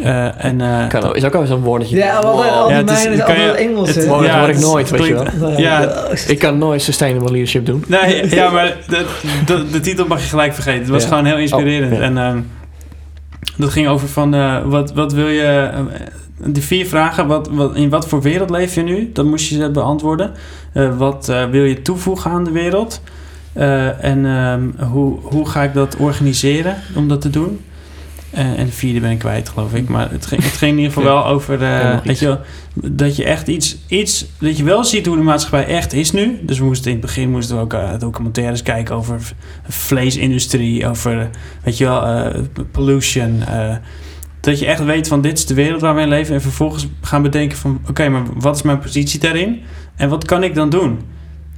Uh, en, uh, kan ook, is ook wel zo'n woordetje. Ja, wow. al die ja, het is, is altijd je, Engels. Het, het woord ja, hoor ik nooit, weet je wel. Ja, ik kan nooit sustainable leadership doen. Nee, ja, maar de, de, de titel mag je gelijk vergeten. Het was ja. gewoon heel inspirerend. Oh, ja. En um, dat ging over van, uh, wat, wat wil je... Um, die vier vragen, wat, wat, in wat voor wereld leef je nu? Dat moest je beantwoorden. Uh, wat uh, wil je toevoegen aan de wereld? Uh, en um, hoe, hoe ga ik dat organiseren om dat te doen? Uh, en de vierde ben ik kwijt, geloof ik. Maar het ging, het ging in ieder geval ja. wel over... Uh, dat, je, dat je echt iets, iets... Dat je wel ziet hoe de maatschappij echt is nu. Dus we moesten in het begin moesten we ook uh, documentaires kijken over vleesindustrie. Over, weet je wel, uh, pollution... Uh, dat je echt weet van dit is de wereld waar wij leven. En vervolgens gaan bedenken van... Oké, okay, maar wat is mijn positie daarin? En wat kan ik dan doen?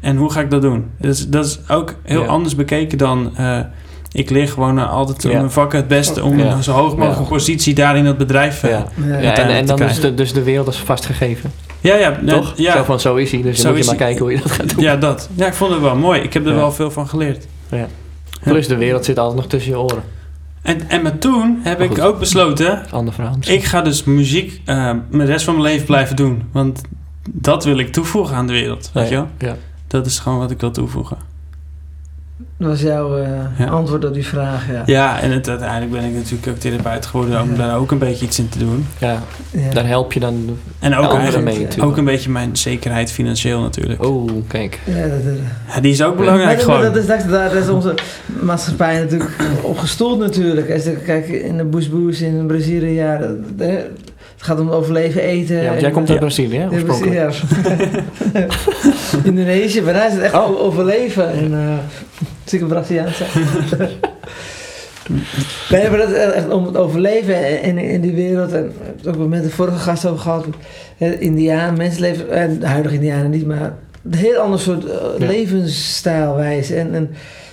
En hoe ga ik dat doen? Dus dat is ook heel ja. anders bekeken dan... Uh, ik leer gewoon uh, altijd mijn ja. vakken het beste... om ja. zo hoog mogelijk ja. positie daar in dat bedrijf uh, ja. Ja. Ja, en, en dan is de, dus de wereld als vastgegeven. Ja, ja. Toch? Ja. Zo van zo is hij. Dus zo dan moet je maar hij. Kijken hoe je dat gaat doen. Ja, dat. Ja, ik vond het wel mooi. Ik heb er ja. wel veel van geleerd. Ja. Plus de wereld zit altijd nog tussen je oren. En, en maar toen heb oh, ik ook besloten... Ander verhaal misschien. Ik ga dus muziek uh, de rest van mijn leven blijven doen. Want dat wil ik toevoegen aan de wereld. Weet ja, je wel? Ja. Dat is gewoon wat ik wil toevoegen. Dat was jouw uh, ja. antwoord op die vraag, ja. Ja, en het, uiteindelijk ben ik natuurlijk ook therapeut geworden om ja. daar ook een beetje iets in te doen. Ja, ja. Daar help je dan en ook anderen mee. Ja. Ook een beetje mijn zekerheid financieel natuurlijk. Oh, kijk. Ja, dat, uh, ja, die is ook belangrijk ja, gewoon. Dat is, dat, daar is onze maatschappij natuurlijk op gestoeld natuurlijk. Kijk, in de bush-bush in Brazilië, ja... Dat, de, het gaat om overleven, eten. Ja, want jij komt uit ja. Brazilië, hè? Oorspronkelijk. Ja, Indonesië, bij mij is het echt oh. overleven. En, uh, zeker Braziliaanse. Nee, maar dat is echt om het overleven in, in die wereld. En ook met de vorige gast over gehad. Indiaan, mensenleven, en de huidige Indianen niet, maar een heel ander soort uh, ja. levensstijlwijze. En, en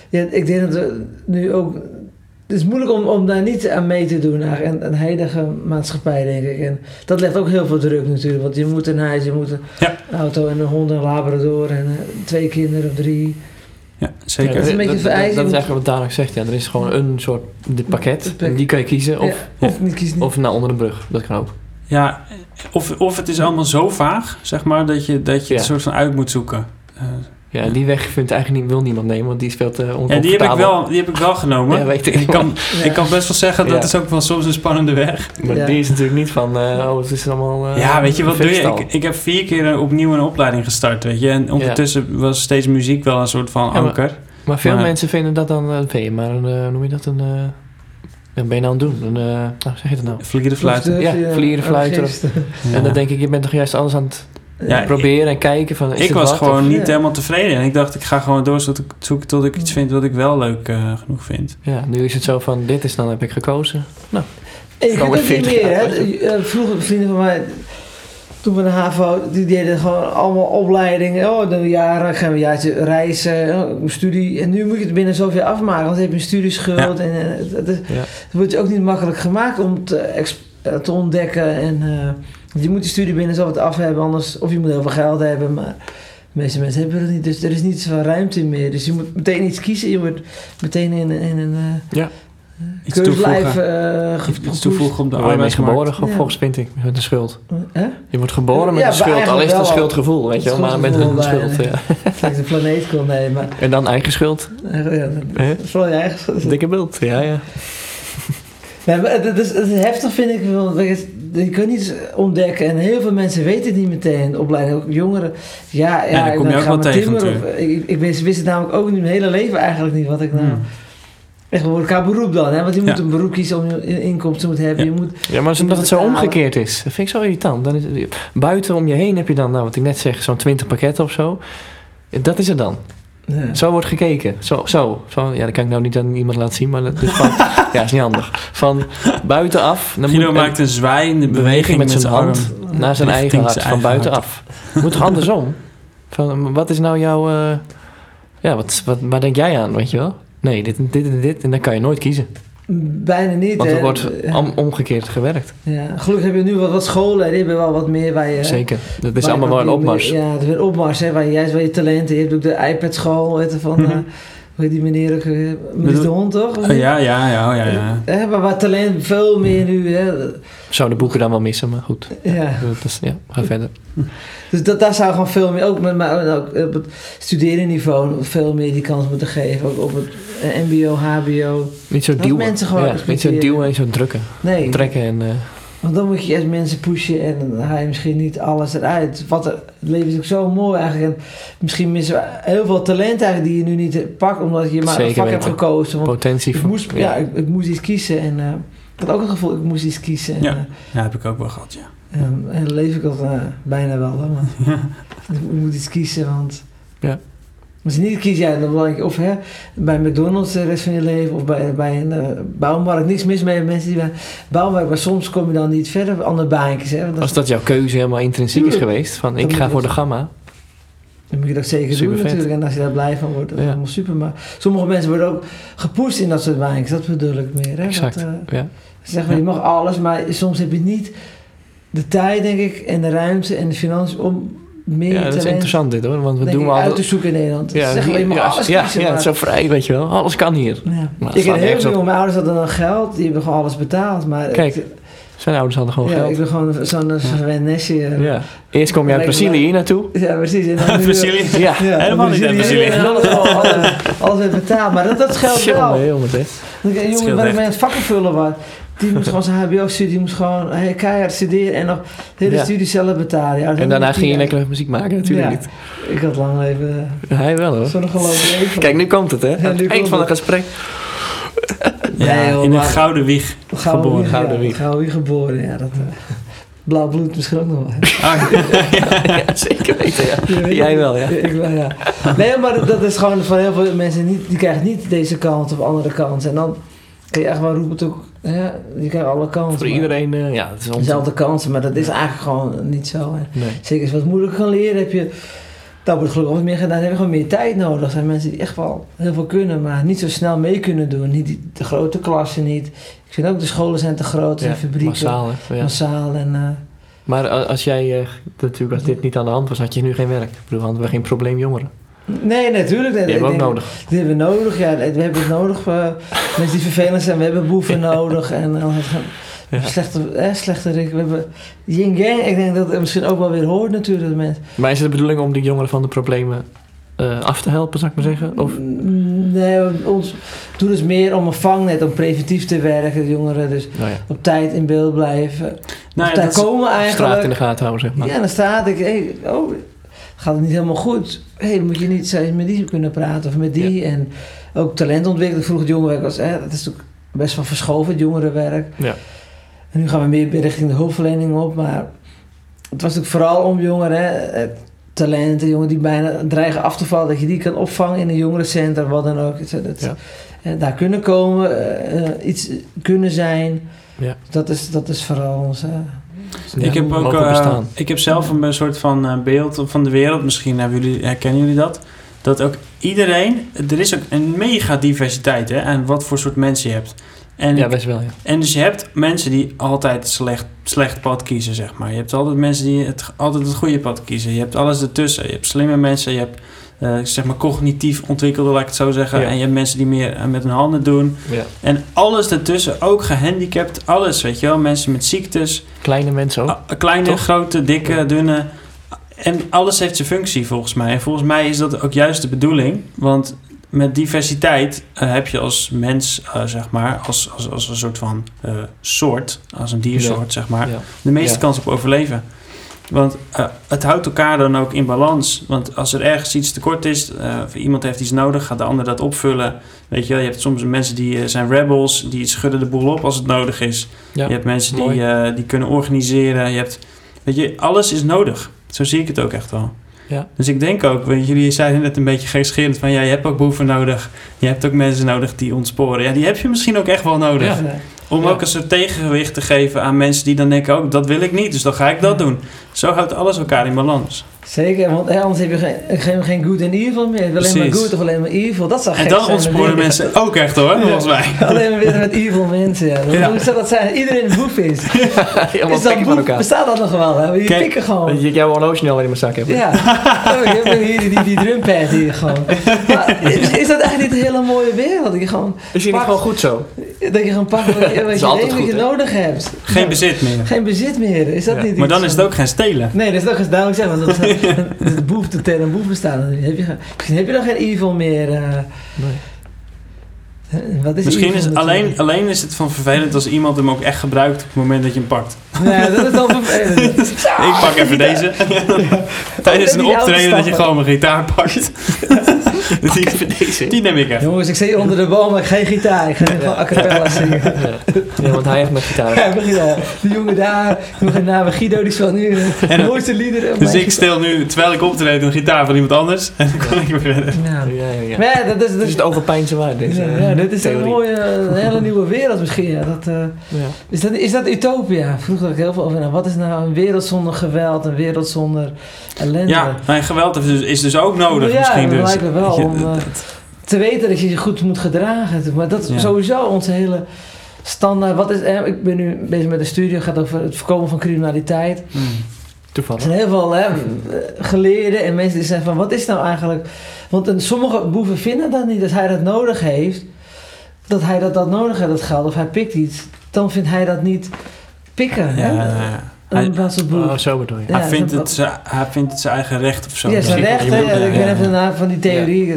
ja, ik denk dat we nu ook. Het is moeilijk om, om daar niet aan mee te doen. En een heilige maatschappij, denk ik. En dat legt ook heel veel druk natuurlijk. Want je moet een huis, je moet een ja. auto en een hond en een labrador. En twee kinderen of drie. Ja, zeker. Ja, dat is een beetje dat, vereist. Dat, dat is eigenlijk wat Daan ook zegt. Ja. Er is gewoon een soort dit pakket. En die kan je kiezen. Of, ja, of, niet kiezen. Of naar onder de brug. Dat kan ook. Ja, of, of het is allemaal zo vaag, zeg maar, dat je, dat je ja. het soort van uit moet zoeken. Uh, Ja, die weg vindt eigenlijk niet, wil niemand nemen, want die speelt uh, oncomfortabel. Ja, die heb ik wel, die heb ik wel genomen. Ja, weet ik. Ik, kan, ja. ik kan best wel zeggen, dat ja. is ook wel soms een spannende weg. Maar ja. die is natuurlijk niet van, uh, oh, het is allemaal... Uh, ja, weet je, wat doe je? Ik, ik heb vier keer opnieuw een opleiding gestart, weet je. En ondertussen ja. was steeds muziek wel een soort van ja, anker. Maar, maar veel maar, mensen vinden dat dan, uh, ben je maar een, uh, noem je dat, een... Uh, wat ben je nou aan het doen? Een, uh, nou, zeg je dat nou? Vlierenfluiten. Ja, vlierenfluiten. Ja. En dan denk ik, je bent toch juist anders aan het... Ja, proberen en kijken van... Ik was wat, gewoon of? niet ja. helemaal tevreden. En ik dacht, ik ga gewoon door zoeken tot ik iets vind wat ik wel leuk uh, genoeg vind. Ja, nu is het zo van, dit is dan heb ik gekozen. Nou, ik heb het niet meer, hè. Vroeger vrienden van mij, toen we naar HAVO, die deden gewoon allemaal opleidingen. Oh, dan jaren gaan we een jaartje reizen, oh, studie. En nu moet je het binnen zoveel afmaken, want dan heb je een studieschuld. Ja. En uh, dat, is, ja. dat wordt je ook niet makkelijk gemaakt om te, exp- uh, te ontdekken en... Uh, je moet die studie binnen zo wat af hebben, anders, of je moet heel veel geld hebben, maar de meeste mensen hebben dat niet. Dus er is niet zoveel ruimte meer. Dus je moet meteen iets kiezen, je wordt meteen in, in een ja. keurslijf uh, ge- iets toevoegen op de arbeidsmarkt. Je geboren ja. volgens Spinting met een schuld. Eh? Je wordt geboren met ja, een schuld, al is het een schuldgevoel, weet je wel, maar met een schuld. Ja. Het lijkt de planeet kon nemen. En dan eigen schuld. Ja, dat is wel je eigen schuld. Dikke bult, ja, ja. Ja, maar dat, is, dat is heftig, vind ik. Je kunt iets ontdekken en heel veel mensen weten het niet meteen. Opleiding, ook jongeren. Ja, ja, ja daar kom je ook wel tegen natuurlijk. Of, ik, ik wist, wist het namelijk ook niet mijn hele leven eigenlijk niet wat ik nou... Hmm. Echt voor elkaar beroep dan, hè? Want je moet ja. een beroep kiezen om je inkomsten moet hebben. Ja, je moet, ja maar omdat het zo omgekeerd is. Dat vind ik zo irritant. Dan is het, buiten om je heen heb je dan, nou, wat ik net zeg, zo'n twintig pakketten of zo. Dat is het dan. Ja. Zo wordt gekeken. Zo, zo, zo. Ja, dat kan ik nou niet aan iemand laten zien, maar dat is, van, ja, is niet handig. Van buitenaf... Guido maakt een zwaaiende beweging met zijn hand arm. Naar zijn eigen hart, zijn van buitenaf. Moet toch andersom? Van, wat is nou jouw... Uh, ja, wat, wat, waar denk jij aan, weet je wel? Nee, dit en dit en dit. En dan kan je nooit kiezen. Bijna niet, want er hè? wordt om, omgekeerd gewerkt. Ja, gelukkig heb je nu wat, wat scholen en die hebben wel wat meer waar je... Zeker, dat is allemaal wel een opmars. Meer, ja, het is een opmars, hè, waar je juist wel je talenten... Je hebt ook de iPad-school, weet je, van... Mm-hmm. Hoe heet die meneer ook... Meneer de Hond, toch? Uh, ja, ja, ja, ja. ja. ja maar waar talent veel meer nu... Hè. Zouden boeken dan wel missen, maar goed. Ja. Dus, ja, ga verder. Dus dat, daar zou gewoon veel meer... Ook, met, maar ook op het studerenniveau veel meer die kans moeten geven. Ook op het mbo, hbo. Niet zo duwen. Mensen gewoon ja, niet zo duwen en zo drukken. Nee. Trekken en... Uh... Want dan moet je eerst mensen pushen en dan haal je misschien niet alles eruit. Wat er, het leven is ook zo mooi eigenlijk. En misschien missen we heel veel talent eigenlijk die je nu niet pakt. Omdat je maar Zeker een vak weten. hebt gekozen. Want Potentie ik moest, ja, ja ik, ik moest iets kiezen. En uh, ik had ook een gevoel, ik moest iets kiezen. En, ja, uh, ja heb ik ook wel gehad, ja. En, en dan leef ik al uh, bijna wel. Hè, ja. Ik moet iets kiezen, want... Ja. Als je niet kiest, ja, dan belangrijk. Of hè, bij McDonald's de rest van je leven, of bij, bij een uh, bouwmarkt. Niks mis mee met mensen die bij bouwmarkt, maar soms kom je dan niet verder op andere baantjes. Hè, dat als dat jouw keuze helemaal intrinsiek is geweest, van ik ga voor de gamma. Dan moet je dat zeker super doen vet. natuurlijk. En als je daar blij van wordt, dat is ja. helemaal super. Maar sommige mensen worden ook gepusht in dat soort baantjes. Dat bedoel ik meer. Hè, exact, dat, uh, ja. Zeg maar, ja. je mag alles, maar soms heb je niet de tijd, denk ik, en de ruimte en de financiën om... Meer ja, dat is interessant dit hoor, want we doen al... uit te zoeken in Nederland. Ja, zeg maar, je mag ja, alles ja, kiezen. Ja, maar. Zo vrij, weet je wel. Alles kan hier. Ja. Ik heb heel veel, mijn ouders hadden dan geld, die hebben gewoon alles betaald. Maar kijk, het, Zijn ouders hadden gewoon ja, geld. Ja, ik wil gewoon zo'n Rennesje. Ja. Ja. Eerst kom jij uit Brazilië hier naartoe. Ja, precies. Brazilië? Ja, ja, helemaal niet uit Brazilië. Dan is alles, alles weer betaald. Maar dat, dat scheelt wel. Nee, jongen, jongen, jongen waar ik mee aan het vakken vullen was. Die moest gewoon zijn hbo-studie, die moest gewoon hey, keihard studeren en nog de hele ja. studie zelf betalen. Ja, en daarna ging je lekker muziek maken natuurlijk ja. niet. Ik had lang even... Hij wel hoor. Zo'n geloofde leven. Kijk, nu komt het hè. Ja, het eind van het gesprek. Ja, nee, joh, in een gouden wieg geboren. Wieg, gouden ja, wieg. Gouden wieg geboren, ja. Dat, uh, blauw bloed misschien ook nog wel. Ah, ja, ja, zeker weten, ja. Ja, jij wel, ja. Ik wel, ja. Nee, maar dat is gewoon van heel veel mensen, niet, die krijgen niet deze kant of andere kant. En dan kun je echt wel roepen, toch, ja, je krijgt alle kansen. Voor iedereen, uh, ja. Het is dezelfde kansen, maar dat is eigenlijk gewoon niet zo. Nee. Zeker als je wat moeilijk kan leren, heb je... Dat wordt gelukkig wat meer gedaan. Dan heb je gewoon meer tijd nodig. Er zijn mensen die echt wel heel veel kunnen, maar niet zo snel mee kunnen doen. Niet die, de grote klassen niet. Ik vind ook de scholen zijn te groot, ja, en de fabrieken. Massaal, hè? Ja. Massaal en... Uh, maar als jij, uh, natuurlijk als dit niet aan de hand was, had je nu geen werk. Ik bedoel, hadden we geen probleem jongeren. Nee, natuurlijk. Die hebben we ook nodig. Die hebben we nodig, ja. We hebben het nodig. Uh, mensen die vervelend zijn, we hebben boeven nodig. En, uh, Ja. Slechte, eh, slechte Rick. We hebben yin-yang. Ik denk dat het misschien ook wel weer hoort natuurlijk. Met. Maar is het de bedoeling om die jongeren van de problemen uh, af te helpen, zou ik maar zeggen? Of? Nee, ons doel is meer om een vangnet, om preventief te werken. De jongeren dus oh ja. op tijd in beeld blijven. Nou ja, daar komen eigenlijk. Straat in de gaten houden, zeg maar. Ja, dan staat ik, hey, oh, gaat het niet helemaal goed. Hé, hey, moet je niet zelfs met die kunnen praten of met die. Ja. En ook talent ontwikkelen. Vroeger het jongerenwerk was, eh, dat is natuurlijk best wel verschoven, het jongerenwerk. Ja. En nu gaan we meer richting de hulpverlening op, maar het was natuurlijk vooral om jongeren, hè, talenten, jongeren die bijna dreigen af te vallen, dat je die kan opvangen in een jongerencentrum, wat dan ook. Dat, ja. en daar kunnen komen, uh, iets kunnen zijn. Ja. Dat is, dat is vooral ons. Uh, ja, ik heb ook, uh, ik heb zelf een soort van uh, beeld van de wereld, misschien hebben jullie, herkennen jullie dat? Dat ook iedereen, er is ook een mega diversiteit hè, aan wat voor soort mensen je hebt. En, ja, best wel, ja. En dus je hebt mensen die altijd slecht, slecht pad kiezen, zeg maar. Je hebt altijd mensen die het, altijd het goede pad kiezen. Je hebt alles ertussen. Je hebt slimme mensen, je hebt uh, zeg maar cognitief ontwikkelde, laat ik het zo zeggen. Ja. En je hebt mensen die meer uh, met hun handen doen. Ja. En alles ertussen, ook gehandicapt, alles, weet je wel. Mensen met ziektes. Kleine mensen ook. Uh, kleine, toch? Grote, dikke, ja. dunne. En alles heeft zijn functie, volgens mij. En volgens mij is dat ook juist de bedoeling, want... Met diversiteit uh, heb je als mens, uh, zeg maar, als, als, als een soort van uh, soort, als een diersoort, ja. zeg maar, ja. de meeste ja. kans op overleven. Want uh, het houdt elkaar dan ook in balans. Want als er ergens iets tekort is, uh, of iemand heeft iets nodig, gaat de ander dat opvullen. Weet je wel, je hebt soms mensen die uh, zijn rebels, die schudden de boel op als het nodig is. Ja. Je hebt mensen die, uh, die kunnen organiseren. Je hebt, weet je, alles is nodig. Zo zie ik het ook echt wel. Ja. Dus ik denk ook, want jullie zeiden net een beetje gekscherend van... ja, je hebt ook boeven nodig. Je hebt ook mensen nodig die ontsporen. Ja, die heb je misschien ook echt wel nodig. Ja. Om ja. ook een soort tegengewicht te geven aan mensen die dan denken... oh, dat wil ik niet, dus dan ga ik dat ja. doen. Zo houdt alles elkaar in balans. Zeker, want anders heb je geen, geen, geen good en evil meer. Alleen Precies. maar good of alleen maar evil, dat zou gek zijn. En dan ontsporen mensen ook echt hoor, ja. volgens mij. Alleen maar weer met evil mensen, ja. Dat, ja. dat, dat zijn, iedereen een boef is. Ja, is dat boef, bestaat dat nog wel, hè? Je Kijk, pikken gewoon. Je, jouw horloge nu al in mijn zak hebt. Ja, ik heb hier die, die, die drumpad hier gewoon. Maar is, is dat eigenlijk niet een hele mooie wereld? Dat je gewoon is je pakt, niet gewoon goed zo? Dat je gewoon pakt wat je, wat je denkt goed, dat je hè? Nodig hebt. Geen ja. bezit meer. Geen bezit meer, is dat ja. niet Maar dan zo? Is het ook geen stelen. Nee, dat is ook duidelijk zeggen. De boef, de term een boef bestaat. Heb je, misschien heb je dan geen evil meer. Uh, nee. Wat is misschien evil is het alleen, alleen is het van vervelend als iemand hem ook echt gebruikt op het moment dat je hem pakt. Nee, dat is dan vervelend. Ik pak even deze. Ja. Tijdens een optreden dat je gewoon mijn gitaar pakt. Die, die neem ik even. Jongens, ik zit onder de bomen, geen gitaar. Ik ga gewoon a cappella zingen. Ja. Nee, want hij heeft mijn gitaar. Ja, mijn gitaar. Die jongen daar, die naam Guido, die speelt nu de mooiste liederen. Dus ik stel nu, terwijl ik optreed, een gitaar van iemand anders. En dan kan ik weer verder. Nou, ja, ja, ja. Maar ja, dat is, dat is het overpijnse waard. Deze, ja, ja, dit is theorie. Een mooie, een hele nieuwe wereld misschien. Ja. Dat, uh, ja. Is, dat, is dat utopia? Vroeger had ik heel veel over. Nou, wat is nou een wereld zonder geweld, een wereld zonder ellende? Ja, en geweld is dus, is dus ook nodig ja, misschien. Dus. Lijkt me wel. Om uh, te weten dat je je goed moet gedragen. Maar dat is ja. sowieso onze hele standaard. Wat is, eh, ik ben nu bezig met een studie, het gaat over het voorkomen van criminaliteit. Mm. Toevallig. Er zijn heel veel hè, geleerden en mensen die zeggen van wat is nou eigenlijk... Want en sommige boeven vinden dat niet, dat hij dat nodig heeft. Dat hij dat, dat nodig heeft, dat geld. Of hij pikt iets. Dan vindt hij dat niet... pikken. Ja, ja. Hij, oh, zo bedoel je. Ja, hij, vindt het, z- hij vindt het zijn eigen recht of zo. Ja, zijn recht. Ik ben even de naam van die theorie. Ja.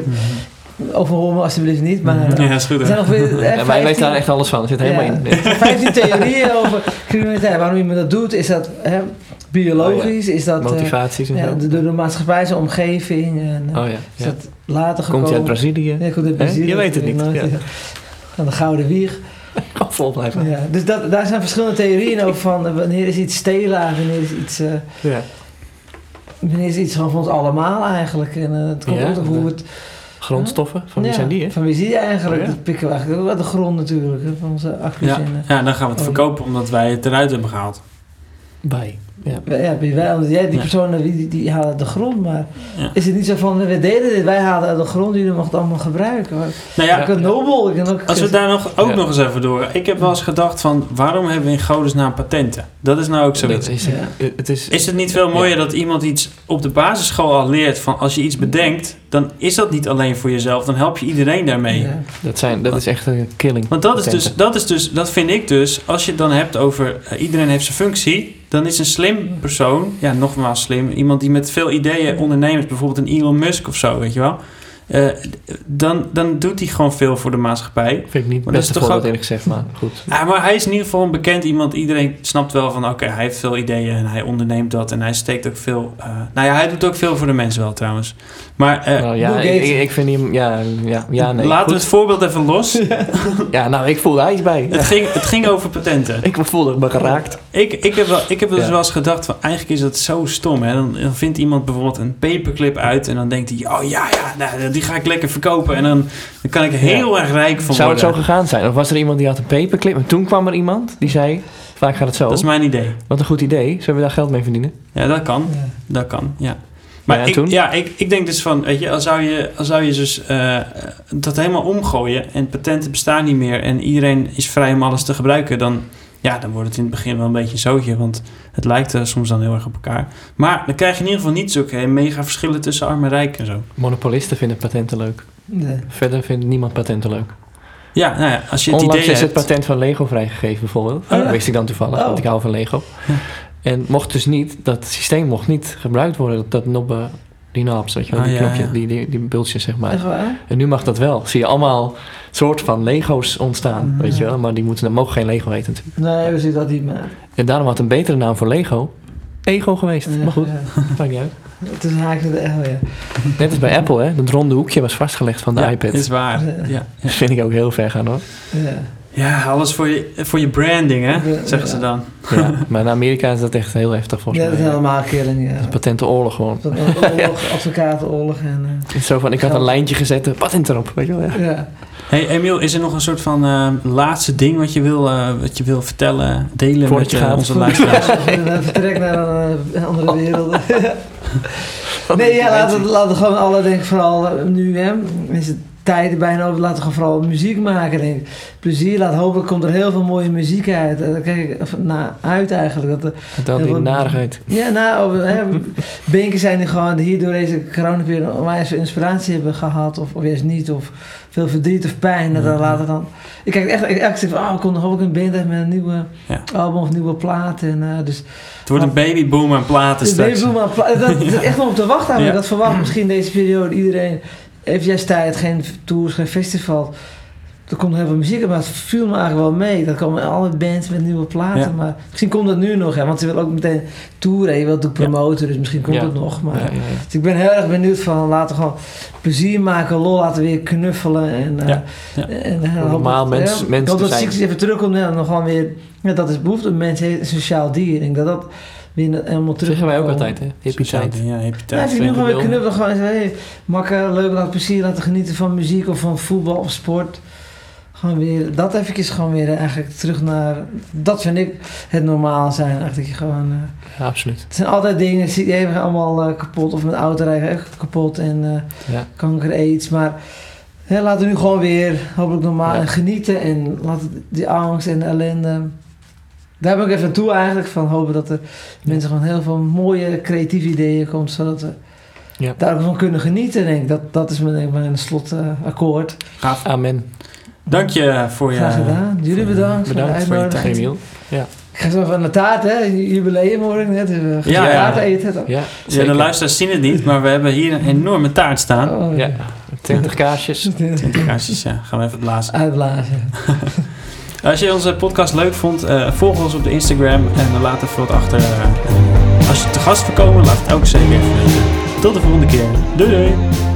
Overhoor me alsjeblieft niet, maar... Ja, dat is goed. Zijn weer, eh, ja, wij weten daar echt alles van. Er zit helemaal ja, in. Ja. vijftien theorieën over criminaliteit. Waarom iemand dat doet, is dat hè, biologisch, oh, ja. is dat... Motivaties en ja, zo. De, de, de maatschappij, zijn omgeving. En, oh, ja. Ja. Is dat later gekomen. Komt hij uit Brazilië? Ja, komt uit Brazilië. Je weet het niet. Van ja. ja. de Gouden Wieg. Kan vol blijven. Ja, dus dat, daar zijn verschillende theorieën over van wanneer is iets stelaar, wanneer is iets... Uh, ja. Wanneer is iets van ons allemaal eigenlijk. En uh, het komt ja, ook op hoe het... Grondstoffen? Van wie ja, zijn die? Hè? Van wie zie je eigenlijk? Oh, ja. Dat pikken we eigenlijk ook uit de grond natuurlijk. Hè, van onze accu's. Ja, ja, dan gaan we het verkopen omdat wij het eruit hebben gehaald. Bij. Ja, ja bij wij. Omdat jij, die ja. personen die, die halen uit de grond. Maar ja. is het niet zo van, we deden dit, wij halen uit de grond, jullie mogen het allemaal gebruiken. Maar nou ja, ik kan nobel. Ik kan ook als we daar nog, ook ja. nog eens even door. Ik heb wel eens gedacht van, waarom hebben we in godesnaam patenten? Dat is nou ook zoiets. Is, ja. het is, is het niet veel mooier ja. dat iemand iets op de basisschool al leert van, als je iets bedenkt, dan is dat niet alleen voor jezelf. Dan help je iedereen daarmee. Ja. Dat, zijn, dat is echt een killing. Want dat is, dus, dat is dus, dat vind ik dus, als je het dan hebt over, uh, iedereen heeft zijn functie, dan is een slim persoon, ja, nogmaals slim, iemand die met veel ideeën ondernemers, bijvoorbeeld een Elon Musk of zo, weet je wel. Uh, dan, dan doet hij gewoon veel voor de maatschappij. Vind ik niet het beste voorbeeld eerlijk gezegd, maar goed. Ja, maar hij is in ieder geval een bekend iemand. Iedereen snapt wel van, oké, okay, hij heeft veel ideeën en hij onderneemt dat en hij steekt ook veel... Uh, nou ja, hij doet ook veel voor de mensen wel trouwens. Maar uh, nou, ja, ik, ik, ik vind hem... Ja, ja, ja, nee, laten goed. we het voorbeeld even los. Ja, nou, ik voel daar iets bij. Het, ja. ging, het ging over patenten. Ik voelde me geraakt. Ik, ik heb, wel, ik heb ja. dus wel eens gedacht van, eigenlijk is dat zo stom. Hè? Dan, dan vindt iemand bijvoorbeeld een paperclip uit en dan denkt hij, oh ja, ja, nou, die ga ik lekker verkopen en dan, dan kan ik heel ja. erg rijk van Zou worden. Zou het zo gegaan zijn? Of was er iemand die had een paperclip? En toen kwam er iemand die zei, vaak gaat het zo. Dat is mijn idee. Wat een goed idee. Zullen we daar geld mee verdienen? Ja, dat kan. Ja. Dat kan, ja. Maar ja, ik, toen? Ja, ik, ik denk dus van, weet je, als zou je, als zou je dus uh, dat helemaal omgooien en patenten bestaan niet meer en iedereen is vrij om alles te gebruiken, dan, ja, dan wordt het in het begin wel een beetje een zootje, want het lijkt er soms dan heel erg op elkaar. Maar dan krijg je in ieder geval niet zulke mega verschillen tussen arm en rijk en zo. Monopolisten vinden patenten leuk. Nee. Verder vindt niemand patenten leuk. Ja, nou ja, als je het Onlangs idee is hebt... het patent van Lego vrijgegeven bijvoorbeeld. Oh, ja. Dat wist ik dan toevallig, oh. want ik hou van Lego. Ja. En mocht dus niet, dat systeem mocht niet gebruikt worden, dat nobbe, die knobs, weet je wel, ah, die knopje, ja, ja. die, die, die bultjes zeg maar. Echt waar? En nu mag dat wel. Zie je allemaal soort van Lego's ontstaan, mm. weet je wel, maar die moeten, mogen geen Lego heten natuurlijk. Nee, we zien dat niet meer. En daarom had een betere naam voor Lego, Ego geweest. Ja, maar goed, ja. maakt niet uit. Het is een haakje de L, ja. Net als bij Apple, hè, dat ronde hoekje was vastgelegd van de ja, iPad. Dat is waar. Ja, ja. Dat vind ik ook heel ver gaan hoor. Ja. Ja, alles voor je, voor je branding, hè, zeggen ja. ze dan. Ja, maar in Amerika is dat echt heel heftig volgens ja, mij. Dat is helemaal een killing, ja. Patentenoorlog gewoon. Patentenoorlog, ja. advocatenoorlog en... Uh, Zo van, ik had een lijntje gezet, patent erop, weet je wel, ja. ja. Hey Emiel, is er nog een soort van uh, laatste ding wat je wil, uh, wat je wil vertellen, delen Voordat met je gaat. onze luisteraars? Vertrek naar een uh, andere wereld. Nee, ja, laten we gewoon alle, denk ik, vooral uh, nu, hè, is het... tijden bijna over, laten we gewoon vooral muziek maken, denk ik. Plezier, laat hopen, komt er heel veel mooie muziek uit. Daar kijk ik naar uit eigenlijk. Dat er heel die narigheid. Ja, nou, Benken zijn die gewoon hier door deze coronaperiode onwijs veel inspiratie hebben gehad, of, of juist niet, of veel verdriet of pijn. Dat ja. later dan. Ik kijk echt, ik, ik zeg van, oh, ik kom nog ook een band uit met een nieuwe ja. album of nieuwe platen. En, uh, dus, het wordt een babyboom aan platen straks. Babyboom aan platen. Dat is echt nog op te wachten. Ja. Dat verwacht misschien deze periode iedereen. Even juist tijd, geen tours, geen festival. Er komt heel veel muziek uit, maar het viel me eigenlijk wel mee. Er komen alle bands met nieuwe platen. Ja. Maar misschien komt dat nu nog, hè, want ze wil ook meteen toeren. Je wilt ook promoten, ja. dus misschien komt ja. dat nog. Maar, ja, ja, ja. Dus ik ben heel erg benieuwd van, laten we gewoon plezier maken, lol, laten we weer knuffelen. En, uh, ja. Ja. en uh, normaal mensen mens te dat zijn. Ziektes even terugkomt, en dan gewoon weer... Ja, dat is behoefte, een mens heeft een sociaal dier. Ik denk dat dat... helemaal terug. Zeggen wij ook altijd, hè? Hippie tijd. Ja, hippie tijd. Ja, nu gewoon weer knubbelen. Gewoon eens, hey, makker, leuk, laat plezier, laten genieten van muziek of van voetbal of sport. Gewoon weer, dat eventjes gewoon weer eigenlijk terug naar, dat vind ik het normaal zijn. Eigenlijk dat je gewoon... Uh, ja, absoluut. Het zijn altijd dingen, ziek, even allemaal uh, kapot. Of met autorijden ook kapot en uh, ja. kanker, aids. Maar hey, laten we nu gewoon weer, hopelijk normaal, ja. en genieten. En laten die angst en de ellende... Daar ben ik even naartoe eigenlijk, van hopen dat er mensen gewoon heel veel mooie creatieve ideeën komt, zodat we ja. daar ook van kunnen genieten, denk ik. Dat, dat is mijn, mijn slotakkoord. Uh, Gaaf. Amen. Dank je voor je... Graag gedaan. Jullie bedankt. Bedankt voor, bedankt voor je tijd. Emiel. Ja. Ik ga zo van de taart, hè? Jubileum hoor ik net. Gaat ja, taart ja. eten. Dan. Ja, ja, de luisteraars zien het niet, maar we hebben hier een enorme taart staan. Oh, ja. twintig kaarsjes. twintig kaarsjes, ja. Gaan we even blazen. Uitblazen. Als je onze podcast leuk vond, uh, volg ons op de Instagram en laat er wat achter. Uh, als je te gast wil komen, laat het ook zeker even weten. Tot de volgende keer. Doei doei!